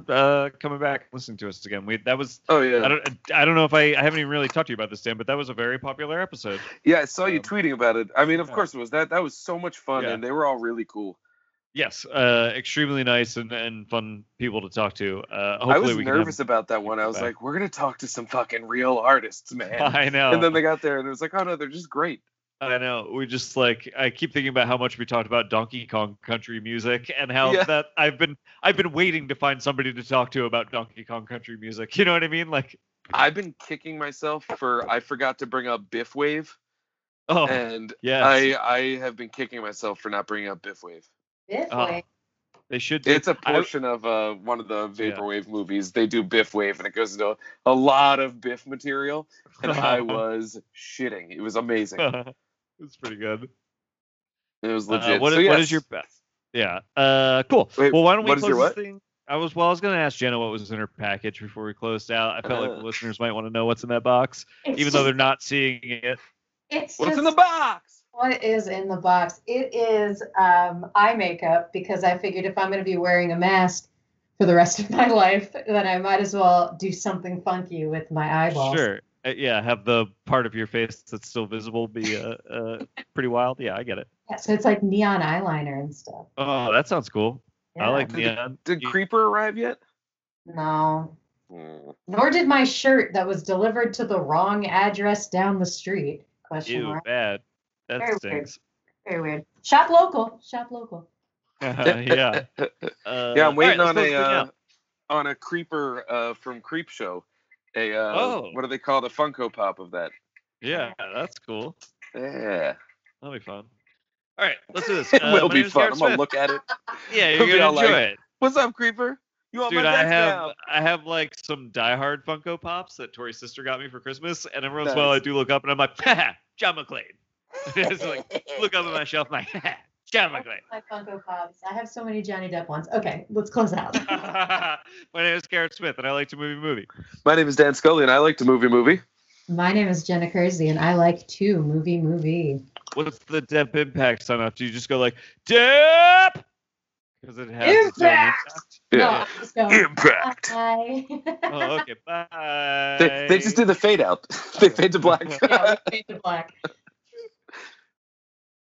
coming back, listening to us again. I don't know if I haven't even really talked to you about this, Dan, but that was a very popular episode. Yeah, I saw you tweeting about it. I mean, of course it was. That was so much fun, and they were all really cool. Yes, extremely nice and fun people to talk to. Hopefully I was nervous about that one. I was like, we're gonna talk to some fucking real artists, man. I know. And then they got there, and it was like, oh no, they're just great. I know. We just I keep thinking about how much we talked about Donkey Kong country music and how that I've been waiting to find somebody to talk to about Donkey Kong country music. You know what I mean? Like, I've been kicking myself for I forgot to bring up Biff Wave. Oh, and yes. I have been kicking myself for not bringing up Biff Wave. Biff Wave. They should. It's a portion of one of the vaporwave movies. They do Biff Wave, and it goes into a lot of Biff material, and I was shitting. It was amazing. It's pretty good. It was legit. What is your best? Yeah. Cool. Wait, well, why don't we close this thing? I was going to ask Jenna what was in her package before we closed out. I felt like the listeners might want to know what's in that box, even though they're not seeing it. What's in the box? What is in the box? It is eye makeup, because I figured if I'm going to be wearing a mask for the rest of my life, then I might as well do something funky with my eyeballs. Sure. Yeah, have the part of your face that's still visible be pretty wild. Yeah, I get it. Yeah, so it's like neon eyeliner and stuff. Oh, that sounds cool. Yeah. I like neon. Did Creeper arrive yet? No. Nor did my shirt that was delivered to the wrong address down the street. Ew, bad. That very stinks. Weird. Very weird. Shop local. Shop local. Yeah. I'm waiting on a Creeper from Creep Show. What do they call the Funko Pop of that? Yeah, that's cool. Yeah. That'll be fun. All right, let's do this. It will be fun. I'm going to look at it. Yeah, you're going to enjoy it. What's up, Creeper? You on my desk now? Dude, I have like some diehard Funko Pops that Tori's sister got me for Christmas, and every once in a while I do look up and I'm like, ha, John McClane. It's like, look up at my shelf and I'm like, ha, John McClane. My Funko Pops. I have so many Johnny Depp ones. Okay, let's close out. My name is Garrett Smith, and I like to movie. My name is Dan Scully, and I like to movie. My name is Jenna Kersey, and I like to movie. What's the Depp Impact sign off? Do you just go like Depp? Because it has Impact. Yeah. No, Impact. Bye. Oh, okay. Bye. They just do the fade out. They fade to black. Yeah, they fade to black.